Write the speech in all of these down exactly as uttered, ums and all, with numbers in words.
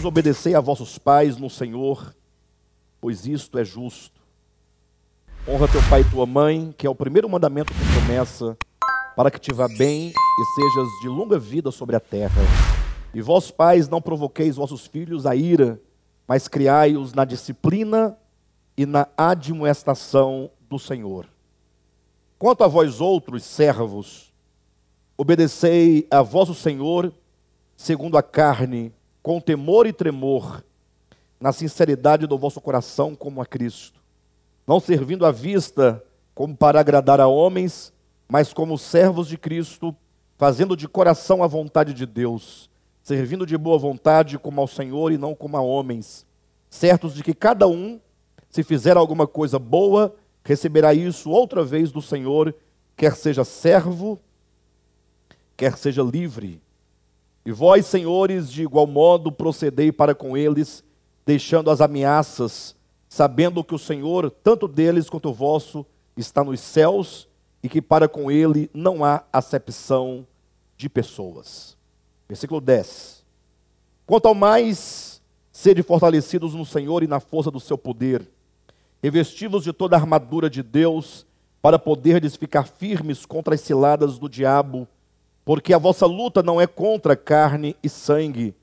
filhos, obedecei a vossos pais no Senhor, pois isto é justo. Honra teu pai e tua mãe, que é o primeiro mandamento que começa, para que te vá bem e sejas de longa vida sobre a terra. E vós, pais, não provoqueis vossos filhos a ira, mas criai-os na disciplina e na admoestação do Senhor. Quanto a vós outros, servos, obedecei a vosso Senhor, segundo a carne, com temor e tremor, na sinceridade do vosso coração, como a Cristo, não servindo à vista, como para agradar a homens, mas como servos de Cristo, fazendo de coração a vontade de Deus, servindo de boa vontade como ao Senhor e não como a homens, certos de que cada um, se fizer alguma coisa boa, receberá isso outra vez do Senhor, quer seja servo, quer seja livre. E vós, senhores, de igual modo procedei para com eles, deixando as ameaças, sabendo que o Senhor, tanto deles quanto o vosso, está nos céus e que para com ele não há acepção de pessoas. Versículo dez. Quanto ao mais, sede fortalecidos no Senhor e na força do seu poder, revesti-vos de toda a armadura de Deus, para poderdes ficar firmes contra as ciladas do diabo, porque a vossa luta não é contra carne e sangue,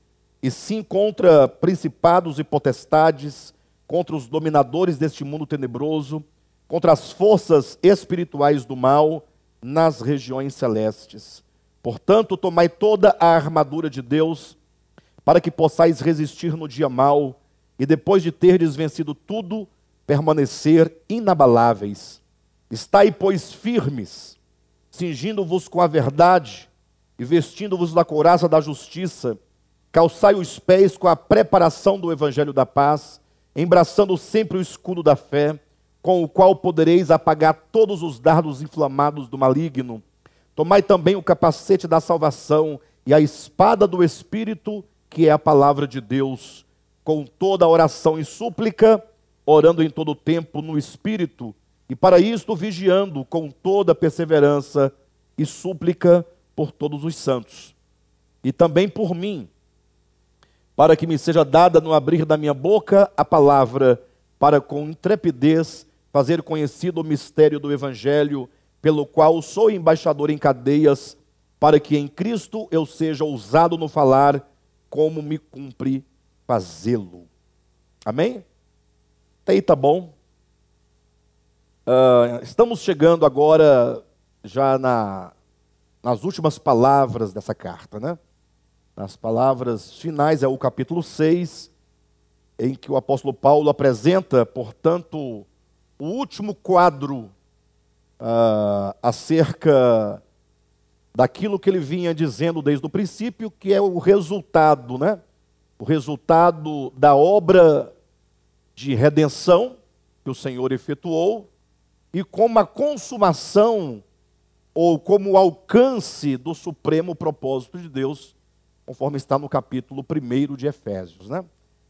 e sim contra principados e potestades, contra os dominadores deste mundo tenebroso, contra as forças espirituais do mal nas regiões celestes. Portanto, tomai toda a armadura de Deus, para que possais resistir no dia mau, e depois de terdes vencido tudo, permanecer inabaláveis. Estai, pois, firmes, cingindo-vos com a verdade e vestindo-vos da couraça da justiça, calçai os pés com a preparação do evangelho da paz, embraçando sempre o escudo da fé, com o qual podereis apagar todos os dardos inflamados do maligno. Tomai também o capacete da salvação e a espada do Espírito, que é a palavra de Deus, com toda a oração e súplica, orando em todo o tempo no Espírito, e para isto vigiando com toda perseverança e súplica por todos os santos. E também por mim, para que me seja dada no abrir da minha boca a palavra, para com intrepidez fazer conhecido o mistério do Evangelho, pelo qual sou embaixador em cadeias, para que em Cristo eu seja ousado no falar, como me cumpre fazê-lo. Amém? Até aí tá bom. Uh, estamos chegando agora já na, nas últimas palavras dessa carta, né? Nas palavras finais, é o capítulo seis, em que o apóstolo Paulo apresenta, portanto, o último quadro uh, acerca daquilo que ele vinha dizendo desde o princípio, que é o resultado, né? O resultado da obra de redenção que o Senhor efetuou e como a consumação ou como o alcance do supremo propósito de Deus, conforme está no capítulo primeiro de Efésios, né?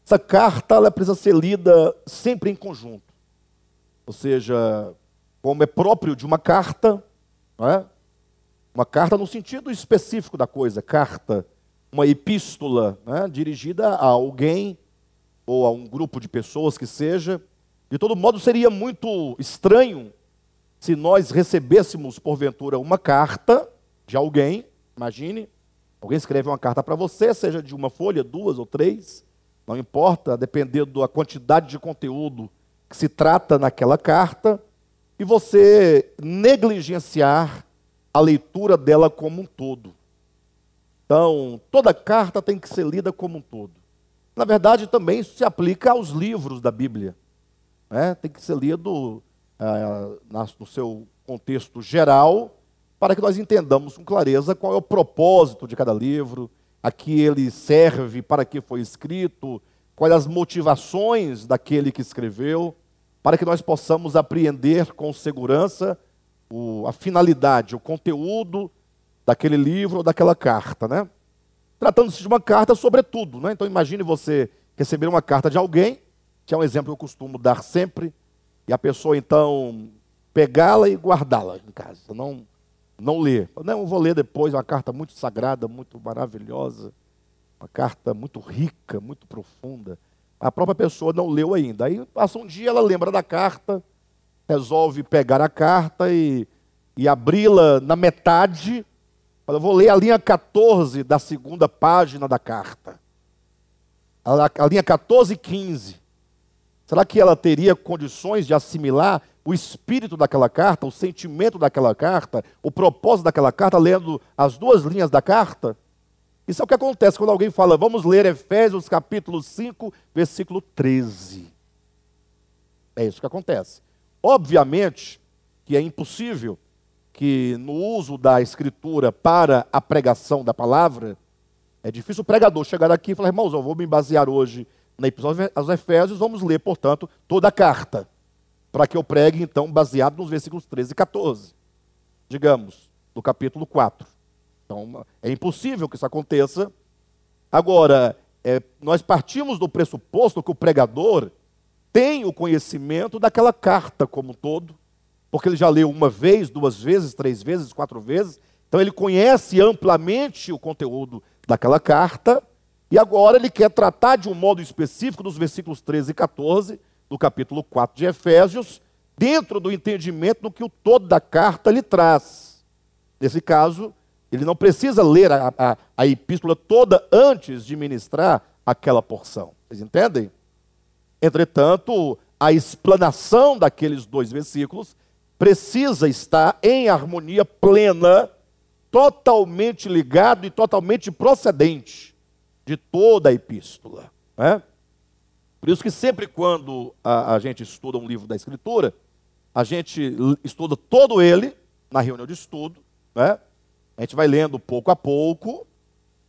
Essa carta ela precisa ser lida sempre em conjunto, ou seja, como é próprio de uma carta, não é? Uma carta no sentido específico da coisa, carta, uma epístola, né? Dirigida a alguém, ou a um grupo de pessoas que seja. De todo modo, seria muito estranho se nós recebêssemos, porventura, uma carta de alguém. Imagine, alguém escreve uma carta para você, seja de uma folha, duas ou três, não importa, dependendo da quantidade de conteúdo que se trata naquela carta, e você negligenciar a leitura dela como um todo. Então, toda carta tem que ser lida como um todo. Na verdade, também isso se aplica aos livros da Bíblia, né? Tem que ser lido ah, no seu contexto geral, para que nós entendamos com clareza qual é o propósito de cada livro, a que ele serve, para que foi escrito, quais as motivações daquele que escreveu, para que nós possamos apreender com segurança o, a finalidade, o conteúdo daquele livro ou daquela carta, né? Tratando-se de uma carta, sobretudo, né? Então imagine você receber uma carta de alguém, que é um exemplo que eu costumo dar sempre, e a pessoa então pegá-la e guardá-la em casa, não, não ler. Eu não vou ler depois, é uma carta muito sagrada, muito maravilhosa, Uma carta muito rica, muito profunda. A própria pessoa não leu ainda. Aí passa um dia, ela lembra da carta, resolve pegar a carta e, e abri-la na metade. Fala, eu vou ler a linha quatorze da segunda página da carta. A, a linha quatorze e quinze. Será que ela teria condições de assimilar o espírito daquela carta, o sentimento daquela carta, o propósito daquela carta, lendo as duas linhas da carta? Isso é o que acontece quando alguém fala, vamos ler Efésios capítulo cinco, versículo treze. É isso que acontece. Obviamente que é impossível que no uso da escritura para a pregação da palavra, é difícil o pregador chegar aqui e falar, irmãos, eu vou me basear hoje na Epístola aos Efésios, vamos ler, portanto, toda a carta, para que eu pregue, então, baseado nos versículos treze e quatorze, digamos, do capítulo quatro. Então, é impossível que isso aconteça. Agora, é, nós partimos do pressuposto que o pregador tem o conhecimento daquela carta como um todo, porque ele já leu uma vez, duas vezes, três vezes, quatro vezes. Então, ele conhece amplamente o conteúdo daquela carta e agora ele quer tratar de um modo específico dos versículos treze e quatorze do capítulo quatro de Efésios, dentro do entendimento do que o todo da carta lhe traz. Nesse caso, ele não precisa ler a, a, a epístola toda antes de ministrar aquela porção. Vocês entendem? Entretanto, a explanação daqueles dois versículos precisa estar em harmonia plena, totalmente ligado e totalmente procedente de toda a epístola. Né? Por isso que sempre quando a, a gente estuda um livro da Escritura, a gente estuda todo ele na reunião de estudo, né? A gente vai lendo pouco a pouco.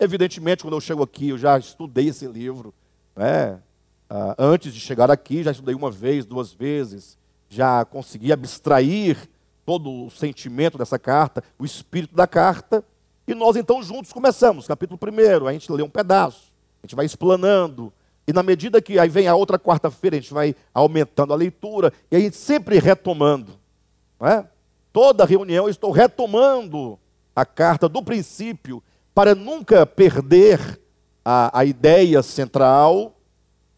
Evidentemente, quando eu chego aqui, eu já estudei esse livro, né? Ah, antes de chegar aqui, já estudei uma vez, duas vezes. Já consegui abstrair todo o sentimento dessa carta, o espírito da carta. E nós, então, juntos começamos. Capítulo primeiro, a gente lê um pedaço. A gente vai explanando. E na medida que aí vem a outra quarta-feira, a gente vai aumentando a leitura. E a gente sempre retomando. Né? Toda reunião eu estou retomando a carta do princípio, para nunca perder a, a ideia central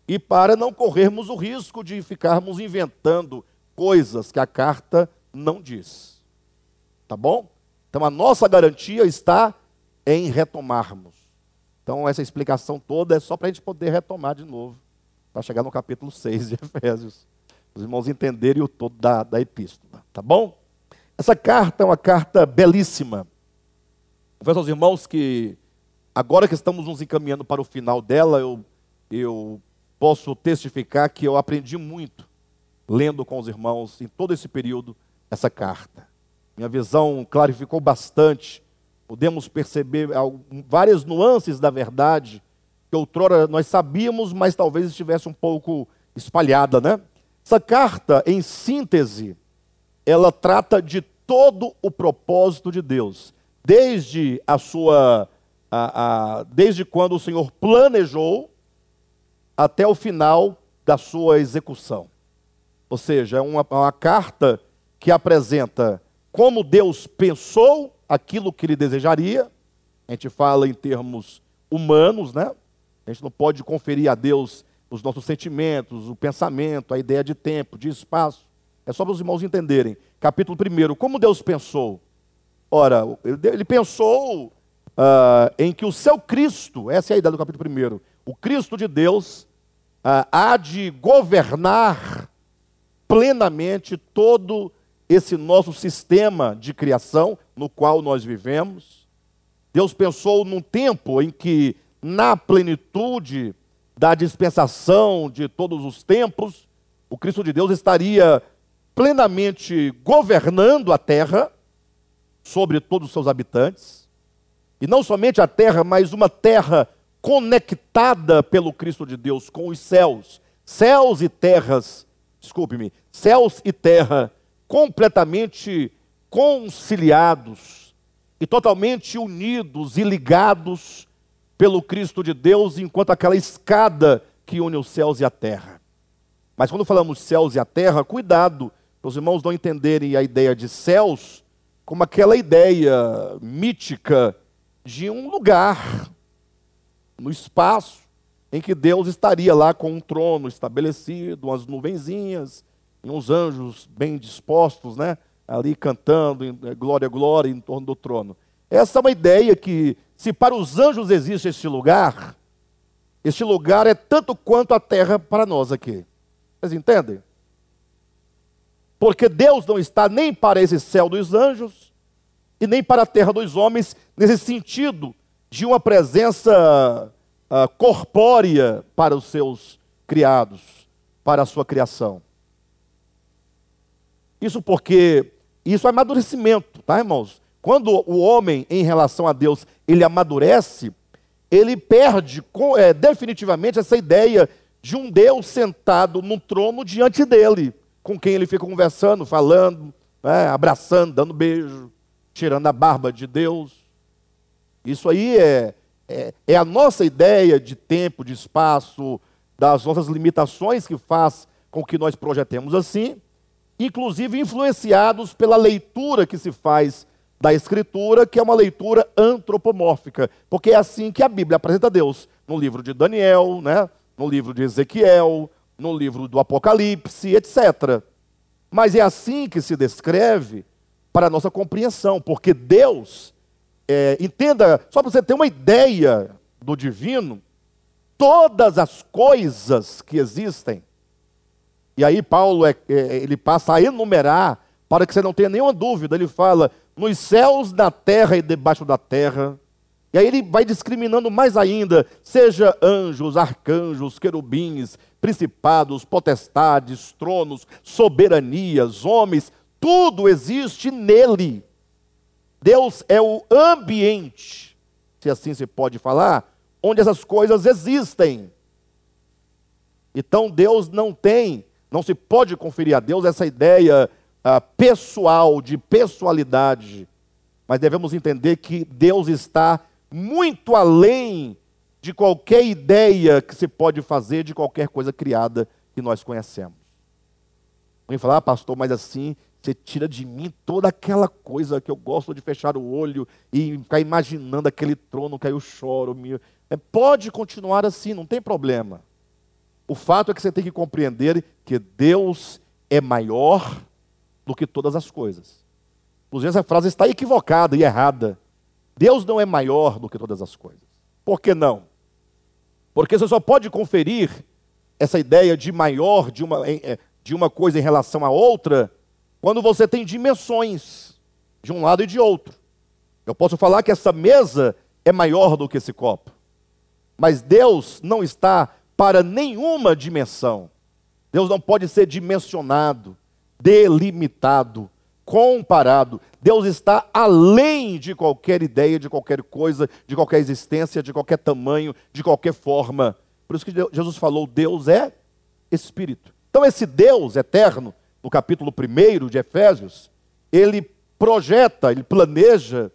e para não corrermos o risco de ficarmos inventando coisas que a carta não diz. Tá bom? Então a nossa garantia está em retomarmos. Então essa explicação toda é só para a gente poder retomar de novo, para chegar no capítulo seis de Efésios. Os irmãos entenderem o todo da, da epístola. Tá bom? Essa carta é uma carta belíssima. Confesso aos irmãos que, agora que estamos nos encaminhando para o final dela, eu, eu posso testificar que eu aprendi muito lendo com os irmãos, em todo esse período, essa carta. Minha visão clarificou bastante. Podemos perceber várias nuances da verdade que outrora nós sabíamos, mas talvez estivesse um pouco espalhada, né? Essa carta, em síntese, ela trata de todo o propósito de Deus. Desde a sua, a, a, desde quando o Senhor planejou até o final da sua execução. Ou seja, é uma, uma carta que apresenta como Deus pensou aquilo que ele desejaria. A gente fala em termos humanos, né? A gente não pode conferir a Deus os nossos sentimentos, o pensamento, a ideia de tempo, de espaço. É só para os irmãos entenderem. Capítulo primeiro, como Deus pensou. Ora, ele pensou uh, em que o seu Cristo, essa é a ideia do capítulo primeiro, o Cristo de Deus uh, há de governar plenamente todo esse nosso sistema de criação no qual nós vivemos. Deus pensou num tempo em que, na plenitude da dispensação de todos os tempos, o Cristo de Deus estaria plenamente governando a terra, sobre todos os seus habitantes, e não somente a terra, mas uma terra conectada pelo Cristo de Deus com os céus, céus e terras, desculpe-me, céus e terra completamente conciliados e totalmente unidos e ligados pelo Cristo de Deus, enquanto aquela escada que une os céus e a terra. Mas quando falamos céus e a terra, cuidado, para os irmãos não entenderem a ideia de céus como aquela ideia mítica de um lugar, no espaço em que Deus estaria lá com um trono estabelecido, umas nuvenzinhas, e uns anjos bem dispostos, né, ali cantando, glória, glória, em torno do trono. Essa é uma ideia que, se para os anjos existe este lugar, este lugar é tanto quanto a terra para nós aqui. Vocês entendem? Porque Deus não está nem para esse céu dos anjos, e nem para a terra dos homens, nesse sentido de uma presença uh, corpórea para os seus criados, para a sua criação. Isso porque, isso é amadurecimento, tá, irmãos? Quando o homem, em relação a Deus, ele amadurece, ele perde é, definitivamente essa ideia de um Deus sentado num trono diante dele, com quem ele fica conversando, falando, né, abraçando, dando beijo, tirando a barba de Deus. Isso aí é, é, é a nossa ideia de tempo, de espaço, das nossas limitações que faz com que nós projetemos assim, inclusive influenciados pela leitura que se faz da Escritura, que é uma leitura antropomórfica, porque é assim que a Bíblia apresenta Deus, no livro de Daniel, né? No livro de Ezequiel, no livro do Apocalipse, etcétera. Mas é assim que se descreve para a nossa compreensão, porque Deus, é, entenda, só para você ter uma ideia do divino, todas as coisas que existem. E aí Paulo, é, é, ele passa a enumerar, para que você não tenha nenhuma dúvida, ele fala, nos céus, na terra e debaixo da terra. E aí ele vai discriminando mais ainda, seja anjos, arcanjos, querubins, principados, potestades, tronos, soberanias, homens, tudo existe nele. Deus é o ambiente, se assim se pode falar, onde essas coisas existem. Então Deus não tem... Não se pode conferir a Deus essa ideia ah, pessoal, de pessoalidade. Mas devemos entender que Deus está muito além de qualquer ideia que se pode fazer de qualquer coisa criada que nós conhecemos. Alguém fala, ah, pastor, mas assim você tira de mim toda aquela coisa que eu gosto de fechar o olho e ficar imaginando aquele trono que aí eu choro. Me... É, pode continuar assim, não tem problema. O fato é que você tem que compreender que Deus é maior do que todas as coisas. Inclusive, essa frase está equivocada e errada. Deus não é maior do que todas as coisas. Por que não? Porque você só pode conferir essa ideia de maior, de uma, de uma coisa em relação a outra, quando você tem dimensões de um lado e de outro. Eu posso falar que essa mesa é maior do que esse copo. Mas Deus não está para nenhuma dimensão. Deus não pode ser dimensionado, delimitado, comparado. Deus está além de qualquer ideia, de qualquer coisa, de qualquer existência, de qualquer tamanho, de qualquer forma. Por isso que Jesus falou, Deus é Espírito. Então esse Deus eterno, no capítulo primeiro de Efésios, ele projeta, ele planeja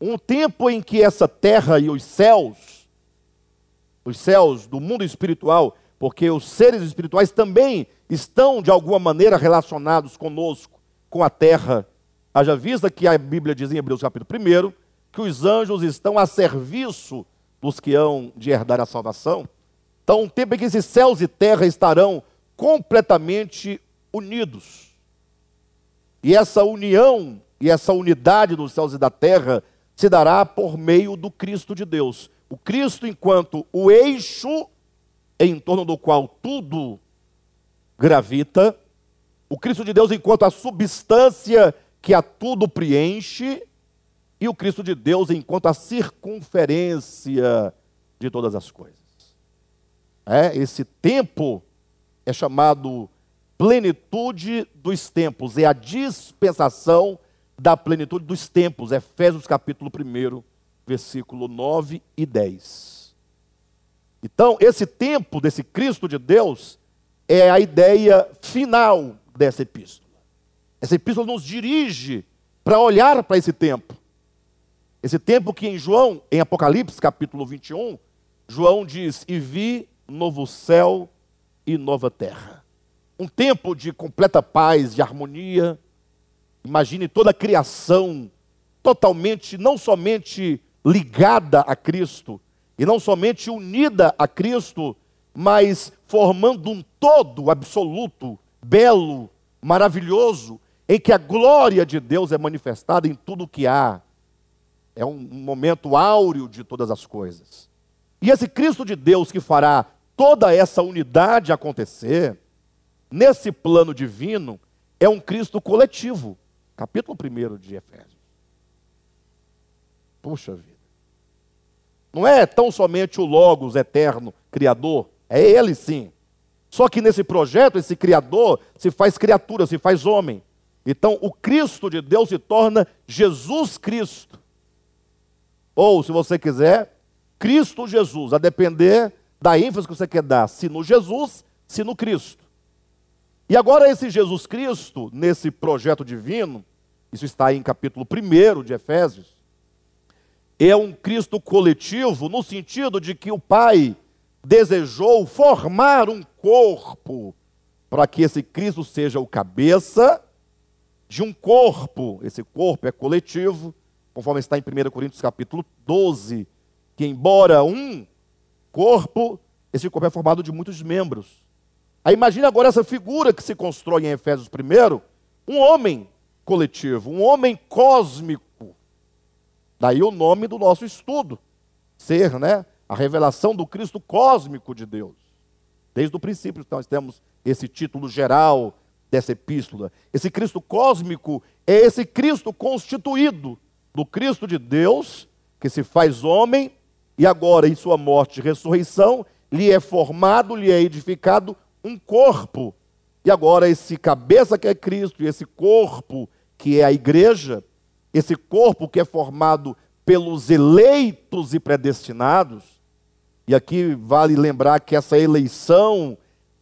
um tempo em que essa terra e os céus, os céus do mundo espiritual, porque os seres espirituais também estão, de alguma maneira, relacionados conosco, com a terra. Haja vista que a Bíblia diz em Hebreus capítulo primeiro, que os anjos estão a serviço dos que hão de herdar a salvação. Então, um tempo em que esses céus e terra estarão completamente unidos. E essa união e essa unidade dos céus e da terra se dará por meio do Cristo de Deus. O Cristo enquanto o eixo em torno do qual tudo gravita, o Cristo de Deus enquanto a substância que a tudo preenche, e o Cristo de Deus enquanto a circunferência de todas as coisas. É, esse tempo é chamado plenitude dos tempos, é a dispensação da plenitude dos tempos, Efésios capítulo primeiro. Versículo nove e dez. Então, esse tempo desse Cristo de Deus é a ideia final dessa epístola. Essa epístola nos dirige para olhar para esse tempo. Esse tempo que em João, em Apocalipse, capítulo vinte e um, João diz, e vi novo céu e nova terra. Um tempo de completa paz, de harmonia. Imagine toda a criação totalmente, não somente ligada a Cristo, e não somente unida a Cristo, mas formando um todo absoluto, belo, maravilhoso, em que a glória de Deus é manifestada em tudo o que há. É um momento áureo de todas as coisas. E esse Cristo de Deus que fará toda essa unidade acontecer, nesse plano divino, é um Cristo coletivo. Capítulo primeiro de Efésios. Puxa vida. Não é tão somente o Logos eterno, Criador, é Ele sim. Só que nesse projeto, esse Criador se faz criatura, se faz homem. Então o Cristo de Deus se torna Jesus Cristo. Ou, se você quiser, Cristo Jesus, a depender da ênfase que você quer dar, se no Jesus, se no Cristo. E agora esse Jesus Cristo, nesse projeto divino, isso está aí em capítulo primeiro de Efésios, é um Cristo coletivo no sentido de que o Pai desejou formar um corpo para que esse Cristo seja o cabeça de um corpo. Esse corpo é coletivo, conforme está em primeiro Coríntios capítulo doze, que embora um corpo, esse corpo é formado de muitos membros. Aí imagina agora essa figura que se constrói em Efésios primeiro, um homem coletivo, um homem cósmico. Daí o nome do nosso estudo, ser, né? A revelação do Cristo cósmico de Deus. Desde o princípio, então, nós temos esse título geral dessa epístola. Esse Cristo cósmico é esse Cristo constituído, do Cristo de Deus, que se faz homem, e agora em sua morte e ressurreição, lhe é formado, lhe é edificado um corpo. E agora esse cabeça que é Cristo, e esse corpo que é a igreja, esse corpo que é formado pelos eleitos e predestinados, e aqui vale lembrar que essa eleição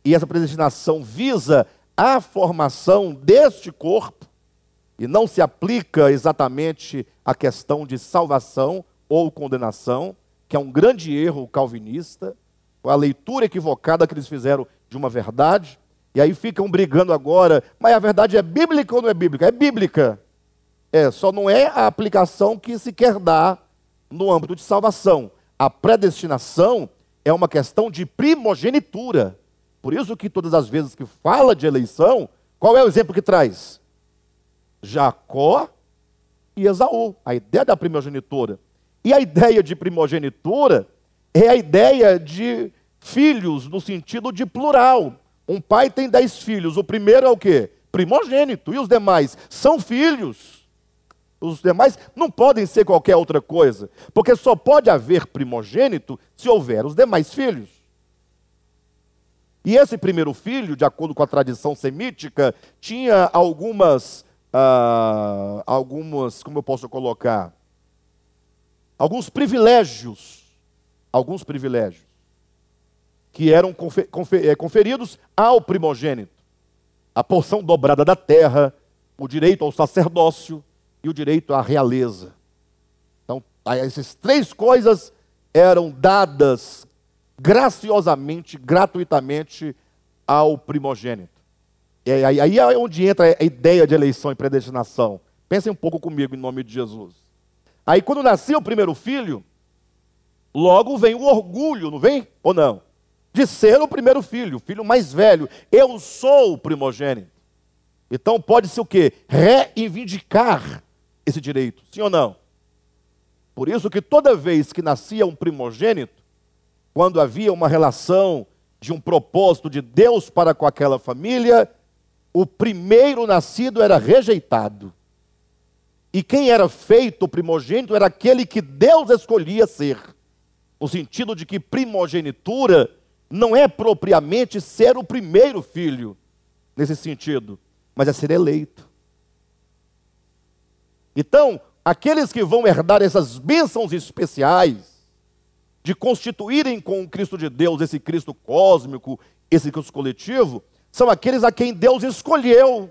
e essa predestinação visa a formação deste corpo, e não se aplica exatamente a questão de salvação ou condenação, que é um grande erro calvinista, a leitura equivocada que eles fizeram de uma verdade, e aí ficam brigando agora, mas a verdade é bíblica ou não é bíblica? É bíblica. É, só não é a aplicação que se quer dar no âmbito de salvação. A predestinação é uma questão de primogenitura. Por isso que todas as vezes que fala de eleição, qual é o exemplo que traz? Jacó e Esaú, a ideia da primogenitura. E a ideia de primogenitura é a ideia de filhos no sentido de plural. Um pai tem dez filhos, o primeiro é o quê? Primogênito, e os demais são filhos. Os demais não podem ser qualquer outra coisa, porque só pode haver primogênito se houver os demais filhos. E esse primeiro filho, de acordo com a tradição semítica, tinha algumas, ah, algumas, como eu posso colocar, alguns privilégios, alguns privilégios, que eram conferidos ao primogênito. A porção dobrada da terra, o direito ao sacerdócio, e o direito à realeza. Então, essas três coisas eram dadas graciosamente, gratuitamente ao primogênito. E aí é onde entra a ideia de eleição e predestinação. Pensem um pouco comigo em nome de Jesus. Aí quando nasceu o primeiro filho, logo vem o orgulho, não vem? Ou não? De ser o primeiro filho, o filho mais velho. Eu sou o primogênito. Então pode-se o quê? Reivindicar esse direito, sim ou não? Por isso que toda vez que nascia um primogênito, quando havia uma relação de um propósito de Deus para com aquela família, o primeiro nascido era rejeitado. E quem era feito primogênito era aquele que Deus escolhia ser. No sentido de que primogenitura não é propriamente ser o primeiro filho, nesse sentido, mas é ser eleito. Então, aqueles que vão herdar essas bênçãos especiais, de constituírem com o Cristo de Deus, esse Cristo cósmico, esse Cristo coletivo, são aqueles a quem Deus escolheu.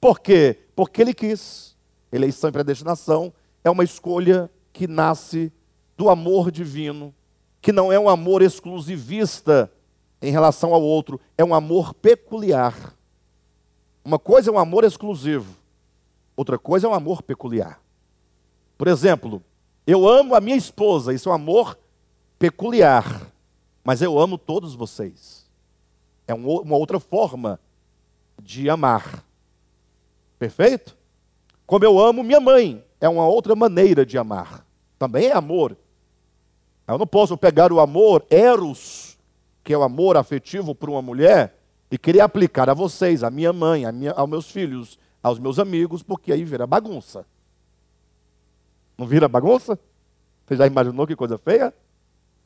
Por quê? Porque Ele quis. Eleição e predestinação é uma escolha que nasce do amor divino, que não é um amor exclusivista em relação ao outro, é um amor peculiar. Uma coisa é um amor exclusivo, outra coisa é um amor peculiar. Por exemplo, eu amo a minha esposa, isso é um amor peculiar, mas eu amo todos vocês. É uma outra forma de amar. Perfeito? Como eu amo minha mãe, é uma outra maneira de amar. Também é amor. Eu não posso pegar o amor eros, que é o amor afetivo por uma mulher, e querer aplicar a vocês, à minha mãe, à minha, aos meus filhos, aos meus amigos, porque aí vira bagunça. Não vira bagunça? Você já imaginou que coisa feia?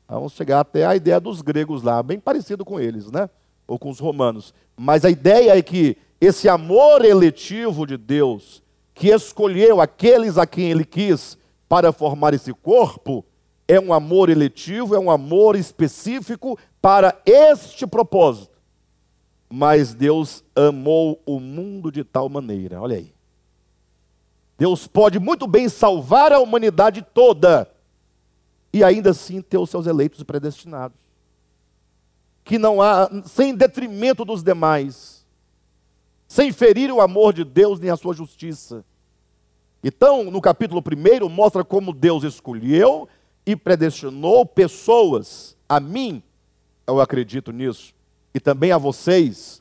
Vamos chegar até a ideia dos gregos lá, bem parecido com eles, né? Ou com os romanos. Mas a ideia é que esse amor eletivo de Deus, que escolheu aqueles a quem Ele quis para formar esse corpo, é um amor eletivo, é um amor específico para este propósito. Mas Deus amou o mundo de tal maneira, olha aí. Deus pode muito bem salvar a humanidade toda e ainda assim ter os seus eleitos predestinados. Que não há, sem detrimento dos demais, sem ferir o amor de Deus nem a sua justiça. Então, no capítulo primeiro, mostra como Deus escolheu e predestinou pessoas, a mim, eu acredito nisso, e também a vocês,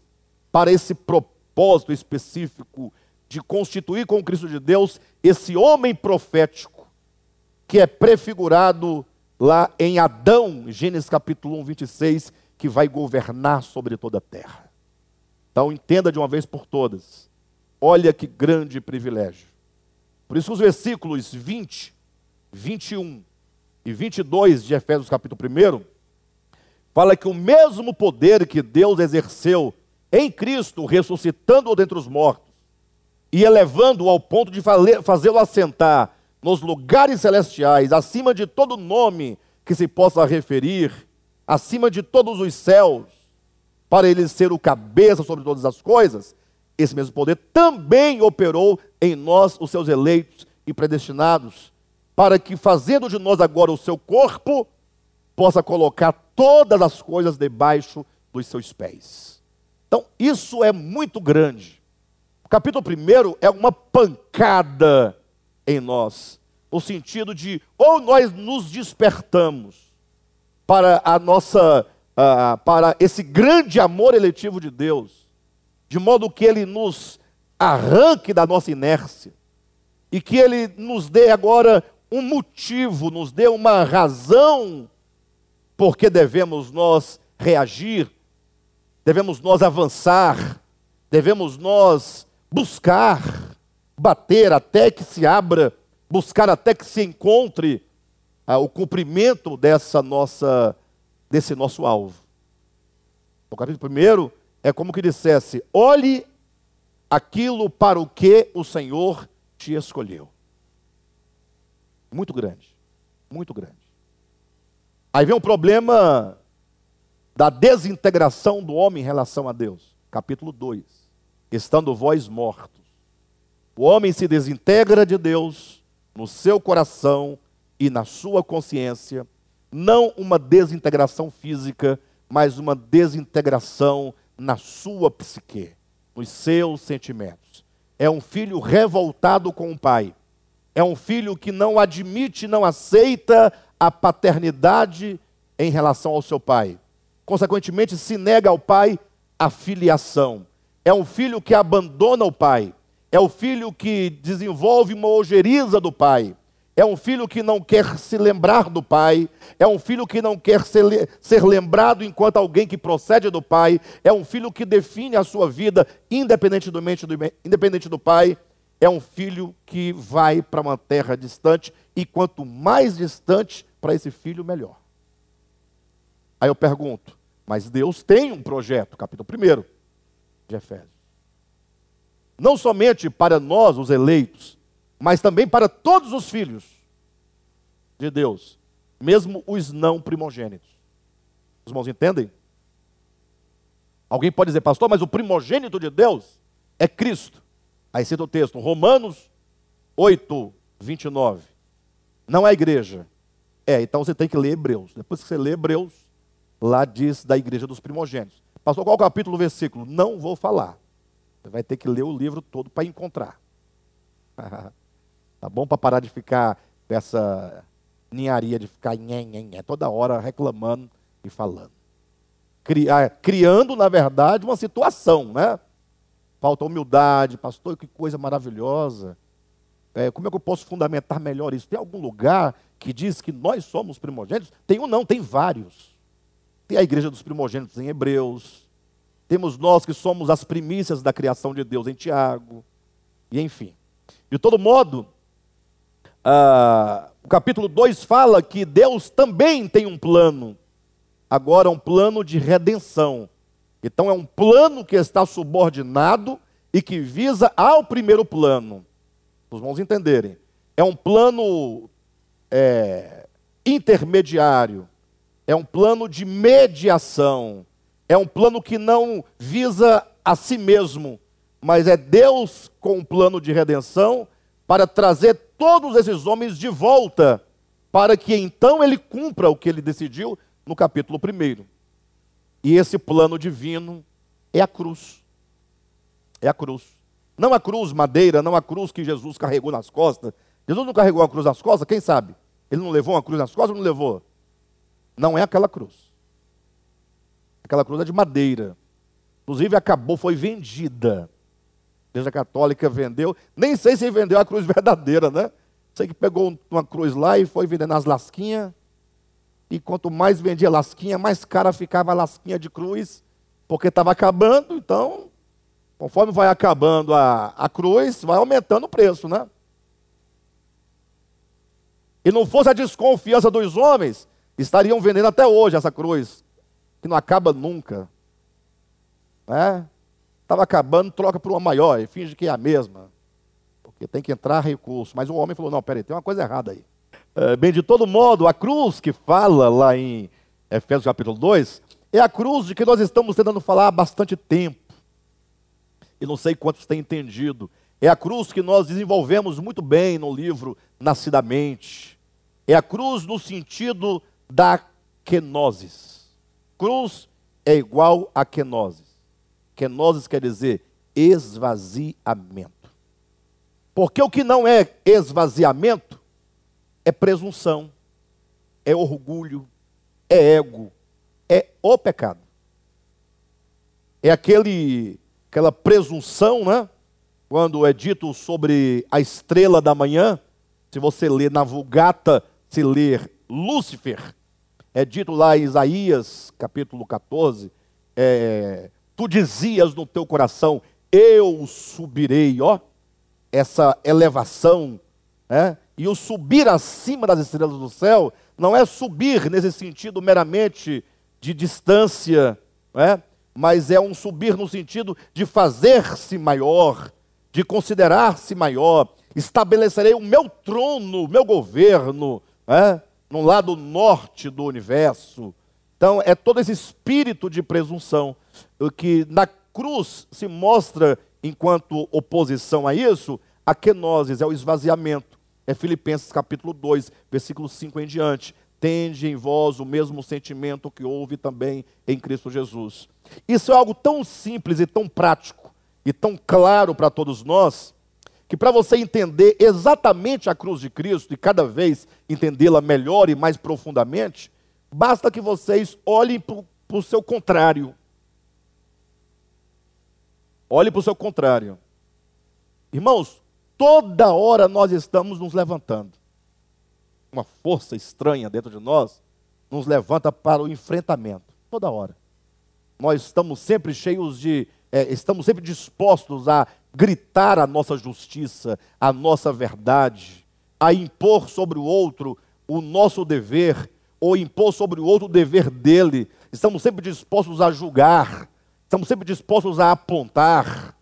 para esse propósito específico de constituir com o Cristo de Deus esse homem profético que é prefigurado lá em Adão, Gênesis capítulo um, vinte e seis, que vai governar sobre toda a terra. Então entenda de uma vez por todas, olha que grande privilégio. Por isso os versículos vinte, vinte e um e vinte e dois de Efésios capítulo um, fala que o mesmo poder que Deus exerceu em Cristo, ressuscitando-o dentre os mortos, e elevando-o ao ponto de fazê-lo assentar nos lugares celestiais, acima de todo nome que se possa referir, acima de todos os céus, para ele ser o cabeça sobre todas as coisas, esse mesmo poder também operou em nós, os seus eleitos e predestinados, para que, fazendo de nós agora o seu corpo, possa colocar todas as coisas debaixo dos seus pés. Então, isso é muito grande. Capítulo primeiro é uma pancada em nós, no sentido de ou nós nos despertamos para, a nossa, uh, para esse grande amor eletivo de Deus, de modo que Ele nos arranque da nossa inércia e que Ele nos dê agora um motivo, nos dê uma razão porque devemos nós reagir, devemos nós avançar, devemos nós buscar, bater até que se abra, buscar até que se encontre ah, o cumprimento dessa nossa, desse nosso alvo. O capítulo primeiro é como que dissesse, olhe aquilo para o que o Senhor te escolheu. Muito grande, muito grande. Aí vem o problema da desintegração do homem em relação a Deus. Capítulo dois. Estando vós mortos. O homem se desintegra de Deus no seu coração e na sua consciência, não uma desintegração física, mas uma desintegração na sua psique, nos seus sentimentos. É um filho revoltado com o pai. É um filho que não admite, não aceita a paternidade em relação ao seu pai. Consequentemente, se nega ao pai a filiação. É um filho que abandona o pai. É um filho que desenvolve uma ojeriza do pai. É um filho que não quer se lembrar do pai. É um filho que não quer ser, ser lembrado enquanto alguém que procede do pai. É um filho que define a sua vida independentemente do, independente do pai. É um filho que vai para uma terra distante. E quanto mais distante para esse filho, melhor. Aí eu pergunto, mas Deus tem um projeto, capítulo primeiro. De Efésios. Não somente para nós, os eleitos, mas também para todos os filhos de Deus, mesmo os não primogênitos. Os irmãos entendem? Alguém pode dizer, pastor, mas o primogênito de Deus é Cristo. Aí cita o texto, Romanos oito, vinte e nove. Não é a igreja. É, então você tem que ler Hebreus. Depois que você lê Hebreus, lá diz da igreja dos primogênitos. Pastor, qual capítulo, versículo? Não vou falar. Você vai ter que ler o livro todo para encontrar. Tá bom? Para parar de ficar com essa ninharia de ficar nhé, nhé, nhé, toda hora reclamando e falando. Criando, na verdade, uma situação, né? Falta humildade, pastor, que coisa maravilhosa. É, como é que eu posso fundamentar melhor isso? Tem algum lugar que diz que nós somos primogênitos? Tem um não, tem vários. Tem a igreja dos primogênitos em Hebreus. Temos nós que somos as primícias da criação de Deus em Tiago. E enfim. De todo modo, ah, o capítulo dois fala que Deus também tem um plano. Agora um plano de redenção. Então é um plano que está subordinado e que visa ao primeiro plano. Para os irmãos entenderem. É um plano é, intermediário. É um plano de mediação. É um plano que não visa a si mesmo, mas é Deus com um plano de redenção para trazer todos esses homens de volta, para que então ele cumpra o que ele decidiu no capítulo primeiro. E esse plano divino é a cruz. É a cruz. Não a cruz madeira, não a cruz que Jesus carregou nas costas. Jesus não carregou a cruz nas costas, quem sabe? Ele não levou uma cruz nas costas ou não levou? Não é aquela cruz. Aquela cruz é de madeira. Inclusive acabou, foi vendida. A Igreja Católica vendeu. Nem sei se vendeu a cruz verdadeira, né? Sei que pegou uma cruz lá e foi vendendo as lasquinhas. E quanto mais vendia lasquinha, mais cara ficava a lasquinha de cruz. Porque estava acabando, então, conforme vai acabando a, a cruz, vai aumentando o preço, né? E não fosse a desconfiança dos homens, estariam vendendo até hoje essa cruz. Que não acaba nunca. Estava né? acabando, troca por uma maior e finge que é a mesma. Porque tem que entrar recurso. Mas o homem falou, não, peraí, tem uma coisa errada aí. É, bem, de todo modo, a cruz que fala lá em Efésios capítulo dois, é a cruz de que nós estamos tentando falar há bastante tempo. E não sei quantos têm entendido. É a cruz que nós desenvolvemos muito bem no livro Nascidamente. É a cruz no sentido da kenosis. Cruz é igual a kenosis. Kenosis quer dizer esvaziamento. Porque o que não é esvaziamento é presunção, é orgulho, é ego, é o pecado. É aquele, aquela presunção, né? Quando é dito sobre a estrela da manhã, se você ler na Vulgata, se ler Lúcifer, é dito lá em Isaías, capítulo catorze, é, tu dizias no teu coração, eu subirei, ó, essa elevação, né? E o subir acima das estrelas do céu, não é subir nesse sentido meramente de distância, né? Mas é um subir no sentido de fazer-se maior, de considerar-se maior, estabelecerei o meu trono, o meu governo, né? No lado norte do universo. Então é todo esse espírito de presunção que na cruz se mostra enquanto oposição a isso, a kenosis, é o esvaziamento. É Filipenses capítulo dois, versículo cinco em diante. Tende em vós o mesmo sentimento que houve também em Cristo Jesus. Isso é algo tão simples e tão prático e tão claro para todos nós, que para você entender exatamente a cruz de Cristo e cada vez entendê-la melhor e mais profundamente, basta que vocês olhem para o seu contrário. Olhem para o seu contrário. Irmãos, toda hora nós estamos nos levantando. Uma força estranha dentro de nós nos levanta para o enfrentamento. Toda hora. Nós estamos sempre cheios de... É, estamos sempre dispostos a gritar a nossa justiça, a nossa verdade, a impor sobre o outro o nosso dever, ou impor sobre o outro o dever dele. Estamos sempre dispostos a julgar, estamos sempre dispostos a apontar.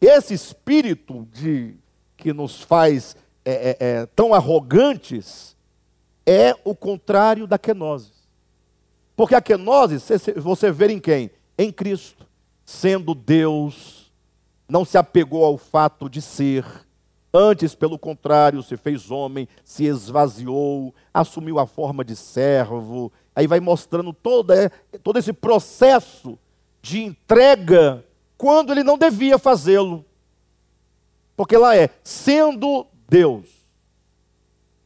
Esse espírito de, que nos faz é, é, é, tão arrogantes é o contrário da kenosis. Porque a kenosis, você vê em quem? Em Cristo. Sendo Deus, não se apegou ao fato de ser, antes, pelo contrário, se fez homem, se esvaziou, assumiu a forma de servo. Aí vai mostrando toda, todo esse processo de entrega, quando ele não devia fazê-lo. Porque lá é, sendo Deus,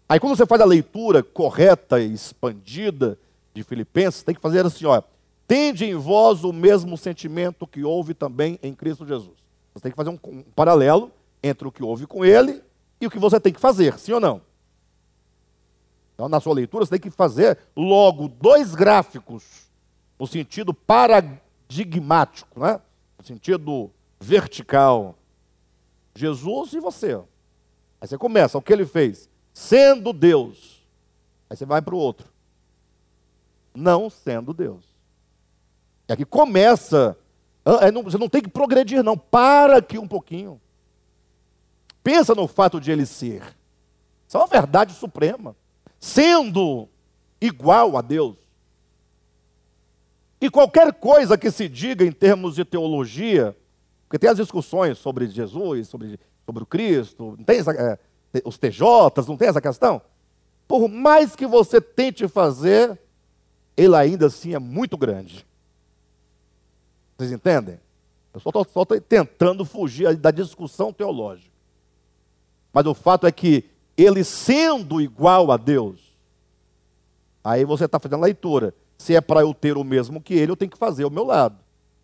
Aí quando você faz a leitura correta e expandida de Filipenses, tem que fazer assim, ó, tende em vós o mesmo sentimento que houve também em Cristo Jesus. Você tem que fazer um, um paralelo entre o que houve com ele e o que você tem que fazer, sim ou não? Então, na sua leitura, você tem que fazer logo dois gráficos, no sentido paradigmático, né? No sentido vertical. Jesus e você. Aí você começa, o que ele fez? Sendo Deus. Aí você vai para o outro. Não sendo Deus. E aqui começa, você não tem que progredir não, para aqui um pouquinho. Pensa no fato de ele ser. Isso é uma verdade suprema. Sendo igual a Deus. E qualquer coisa que se diga em termos de teologia, porque tem as discussões sobre Jesus, sobre, sobre o Cristo, não tem essa, é, os T Js, não tem essa questão? Por mais que você tente fazer, ele ainda assim é muito grande. Vocês entendem? Eu só estou tentando fugir da discussão teológica. Mas o fato é que ele sendo igual a Deus, aí você está fazendo a leitura. Se é para eu ter o mesmo que ele, eu tenho que fazer o meu lado.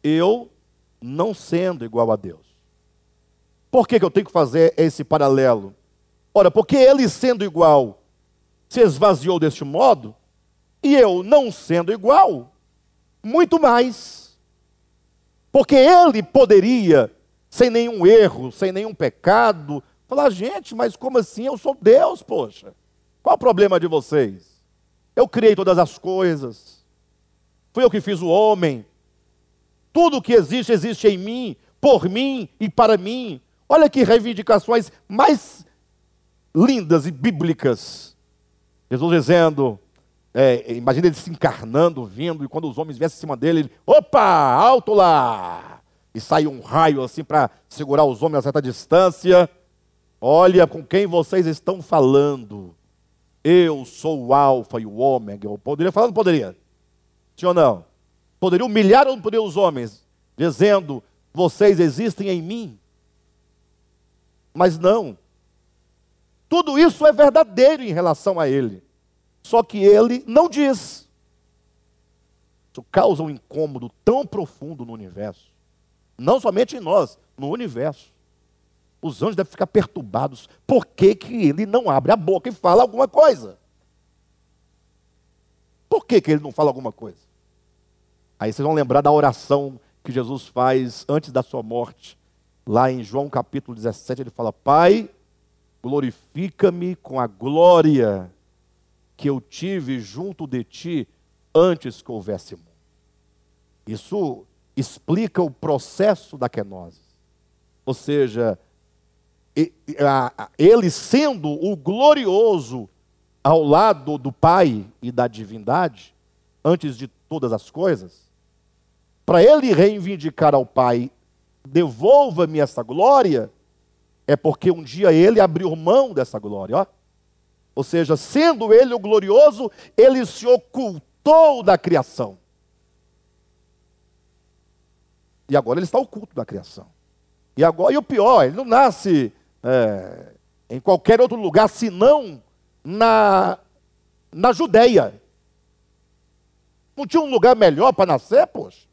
Eu não sendo igual a Deus. Por que que eu tenho que fazer esse paralelo? Ora, porque ele sendo igual se esvaziou deste modo, e eu não sendo igual, muito mais. Porque ele poderia, sem nenhum erro, sem nenhum pecado, falar, gente, mas como assim? Eu sou Deus, poxa. Qual o problema de vocês? Eu criei todas as coisas. Fui eu que fiz o homem. Tudo que existe, existe em mim, por mim e para mim. Olha que reivindicações mais lindas e bíblicas. Jesus dizendo, é, imagina ele se encarnando, vindo, e quando os homens viessem em cima dele, ele, opa, alto lá! E saiu um raio assim para segurar os homens a certa distância. Olha com quem vocês estão falando. Eu sou o alfa e o ômega. Eu poderia falar ou não poderia? Sim ou não? Poderia humilhar ou não poderia os homens? Dizendo, vocês existem em mim. Mas não. Tudo isso é verdadeiro em relação a ele. Só que ele não diz. Isso causa um incômodo tão profundo no universo. Não somente em nós, no universo. Os anjos devem ficar perturbados. Por que que ele não abre a boca e fala alguma coisa? Por que que ele não fala alguma coisa? Aí vocês vão lembrar da oração que Jesus faz antes da sua morte. Lá em João capítulo dezessete, ele fala, Pai, glorifica-me com a glória que eu tive junto de ti antes que houvesse mundo. Isso explica o processo da quenose. Ou seja, ele sendo o glorioso ao lado do Pai e da divindade, antes de todas as coisas, para ele reivindicar ao Pai, devolva-me essa glória, é porque um dia ele abriu mão dessa glória. Ó. Ou seja, sendo ele o glorioso, ele se ocultou da criação. E agora ele está oculto da criação. E agora, e o pior, ele não nasce... É, em qualquer outro lugar, senão na, na Judéia. Não tinha um lugar melhor para nascer, poxa?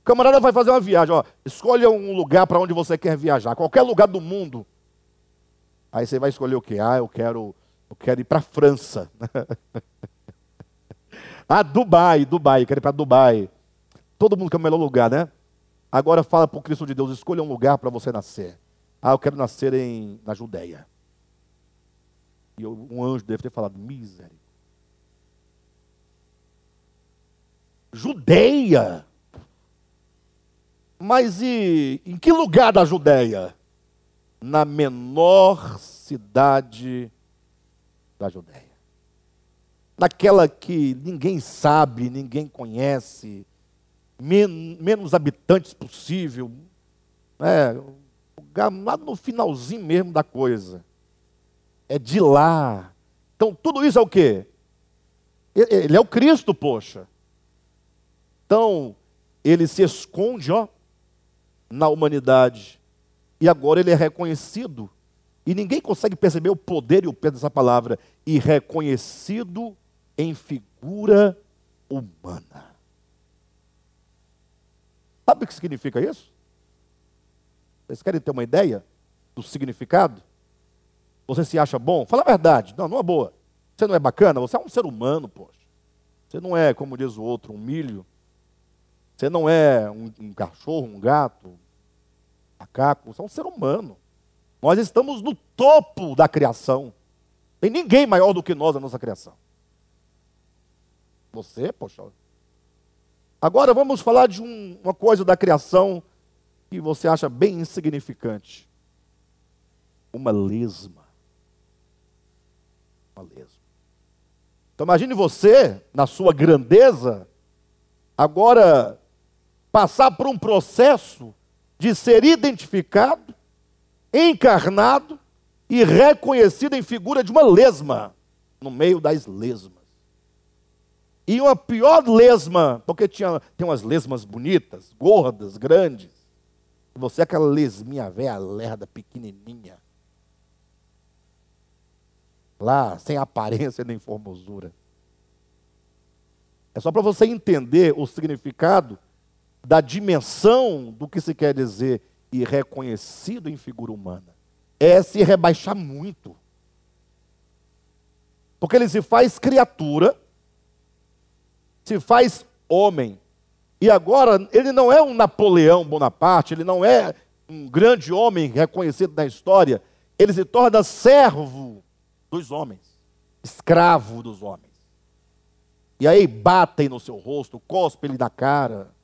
O camarada vai fazer uma viagem, ó, escolha um lugar para onde você quer viajar, qualquer lugar do mundo. Aí você vai escolher o quê? Ah, eu quero, eu quero ir para a França. ah, Dubai, Dubai, quero ir para Dubai. Todo mundo quer o melhor lugar, né? Agora fala para o Cristo de Deus, escolha um lugar para você nascer. Ah, eu quero nascer em, na Judéia. E eu, um anjo deve ter falado, misericórdia. Judéia? Mas e em que lugar da Judéia? Na menor cidade da Judéia. Naquela que ninguém sabe, ninguém conhece. Men- menos habitantes possível, é, lá no finalzinho mesmo da coisa, é de lá. Então tudo isso é o quê? Ele é o Cristo, poxa. Então ele se esconde, ó, na humanidade, e agora ele é reconhecido E ninguém consegue perceber o poder e o peso dessa palavra. E reconhecido em figura humana. Sabe o que significa isso? Vocês querem ter uma ideia do significado? Você se acha bom? Fala a verdade. Não, não é boa. Você não é bacana? Você é um ser humano, poxa. Você não é, como diz o outro, um milho. Você não é um, um cachorro, um gato, um macaco. Você é um ser humano. Nós estamos no topo da criação. Tem ninguém maior do que nós na nossa criação. Você, poxa. Agora vamos falar de um, uma coisa da criação que você acha bem insignificante. Uma lesma. Uma lesma. Então imagine você, na sua grandeza, agora passar por um processo de ser identificado, encarnado e reconhecido em figura de uma lesma, no meio das lesmas. E uma pior lesma, porque tinha, tem umas lesmas bonitas, gordas, grandes. E você é aquela lesminha velha, lerda, pequenininha. Lá, sem aparência nem formosura. É só para você entender o significado da dimensão do que se quer dizer e reconhecido em figura humana. É se rebaixar muito. Porque ele se faz criatura, se faz homem. E agora, ele não é um Napoleão Bonaparte, ele não é um grande homem reconhecido na história. Ele se torna servo dos homens, escravo dos homens. E aí batem no seu rosto, cospem-lhe na cara,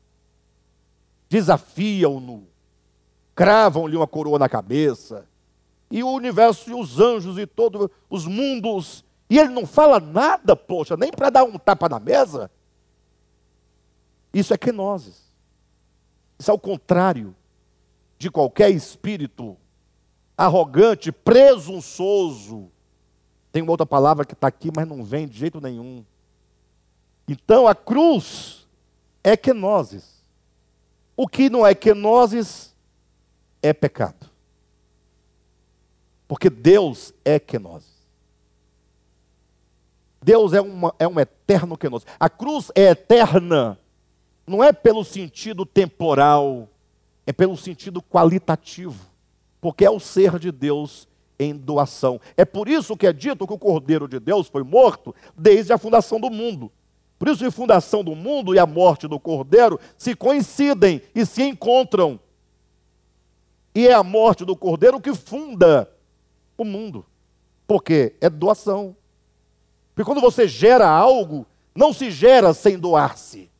desafiam-no, cravam-lhe uma coroa na cabeça, e o universo e os anjos e todos os mundos, e ele não fala nada, poxa, nem para dar um tapa na mesa. Isso é kenoses. Isso é o contrário de qualquer espírito arrogante, presunçoso. Tem uma outra palavra que está aqui, mas não vem de jeito nenhum. Então a cruz é kenoses. O que não é kenoses é pecado. Porque Deus é kenoses. Deus é, uma, é um eterno kenoses. A cruz é eterna, não é pelo sentido temporal, é pelo sentido qualitativo. Porque é o ser de Deus em doação. É por isso que é dito que o Cordeiro de Deus foi morto desde a fundação do mundo. Por isso, a fundação do mundo e a morte do Cordeiro se coincidem e se encontram. E é a morte do Cordeiro que funda o mundo. Porque é doação. Porque quando você gera algo, não se gera sem doar-se.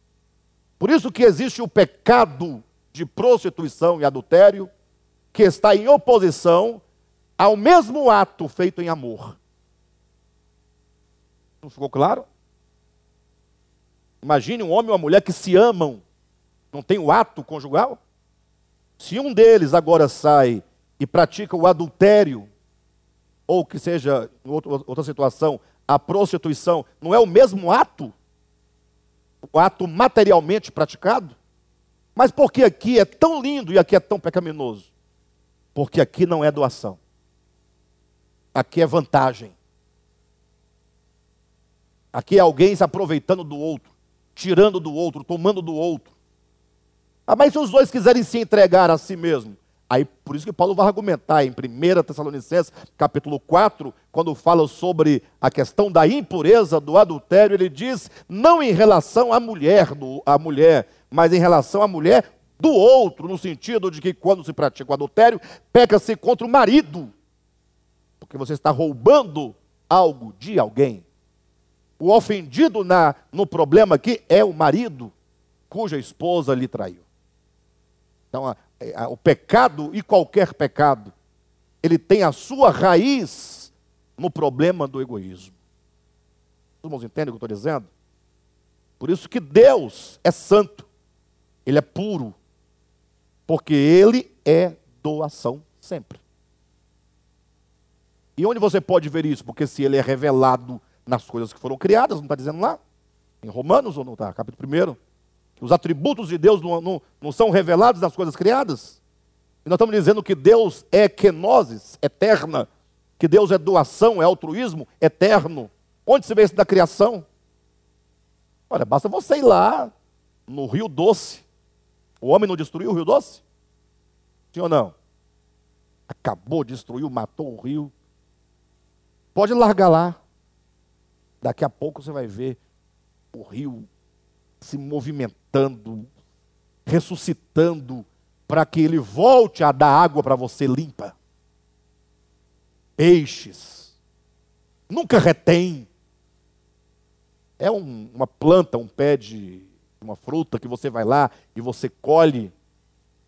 Por isso que existe o pecado de prostituição e adultério, que está em oposição ao mesmo ato feito em amor. Não ficou claro? Imagine um homem e uma mulher que se amam. Não tem o ato conjugal? Se um deles agora sai e pratica o adultério, ou que seja, em outra situação, a prostituição, não é o mesmo ato? O ato materialmente praticado? Mas por que aqui é tão lindo e aqui é tão pecaminoso? Porque aqui não é doação. Aqui é vantagem. Aqui é alguém se aproveitando do outro, tirando do outro, tomando do outro. Ah, mas se os dois quiserem se entregar a si mesmo, aí por isso que Paulo vai argumentar em primeira Tessalonicenses, capítulo quatro, quando fala sobre a questão da impureza, do adultério, ele diz, não em relação à mulher, do, à mulher, mas em relação à mulher do outro, no sentido de que quando se pratica o adultério, peca-se contra o marido, porque você está roubando algo de alguém. O ofendido na, no problema aqui é o marido, cuja esposa lhe traiu. Então, a, a, o pecado e qualquer pecado, ele tem a sua raiz no problema do egoísmo. Os irmãos entendem o que eu estou dizendo? Por isso que Deus é santo, Ele é puro, porque Ele é doação sempre. E onde você pode ver isso? Porque se Ele é revelado nas coisas que foram criadas, não está dizendo lá? Em Romanos ou não está? Capítulo um. Os atributos de Deus não, não, não são revelados nas coisas criadas? E nós estamos dizendo que Deus é kenoses, eterna, que Deus é doação, é altruísmo eterno. Onde se vê isso da criação? Olha, basta você ir lá no Rio Doce. O homem não destruiu o Rio Doce? Sim ou não? Acabou, destruiu, matou o rio. Pode largar lá. Daqui a pouco você vai ver o rio se movimentando, ressuscitando, para que ele volte a dar água para você limpa. Peixes. Nunca retém. É um, uma planta, um pé de uma fruta que você vai lá e você colhe,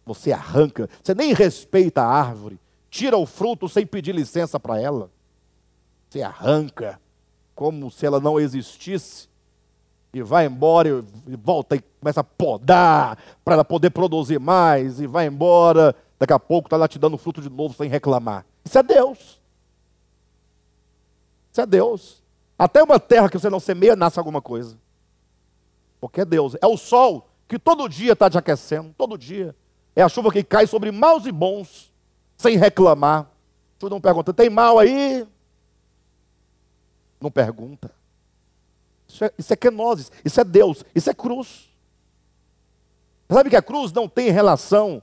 você arranca. Você nem respeita a árvore. Tira o fruto sem pedir licença para ela. Você arranca como se ela não existisse. E vai embora, e volta e começa a podar para ela poder produzir mais, e vai embora, daqui a pouco está lá te dando fruto de novo sem reclamar. Isso é Deus. Isso é Deus. Até uma terra que você não semeia, nasce alguma coisa. Porque é Deus. É o sol que todo dia está te aquecendo, todo dia. É a chuva que cai sobre maus e bons, sem reclamar. Tu não pergunta, tem mal aí? Não pergunta. Isso é, isso é quenoses, isso é Deus, isso é cruz. Sabe que a cruz não tem relação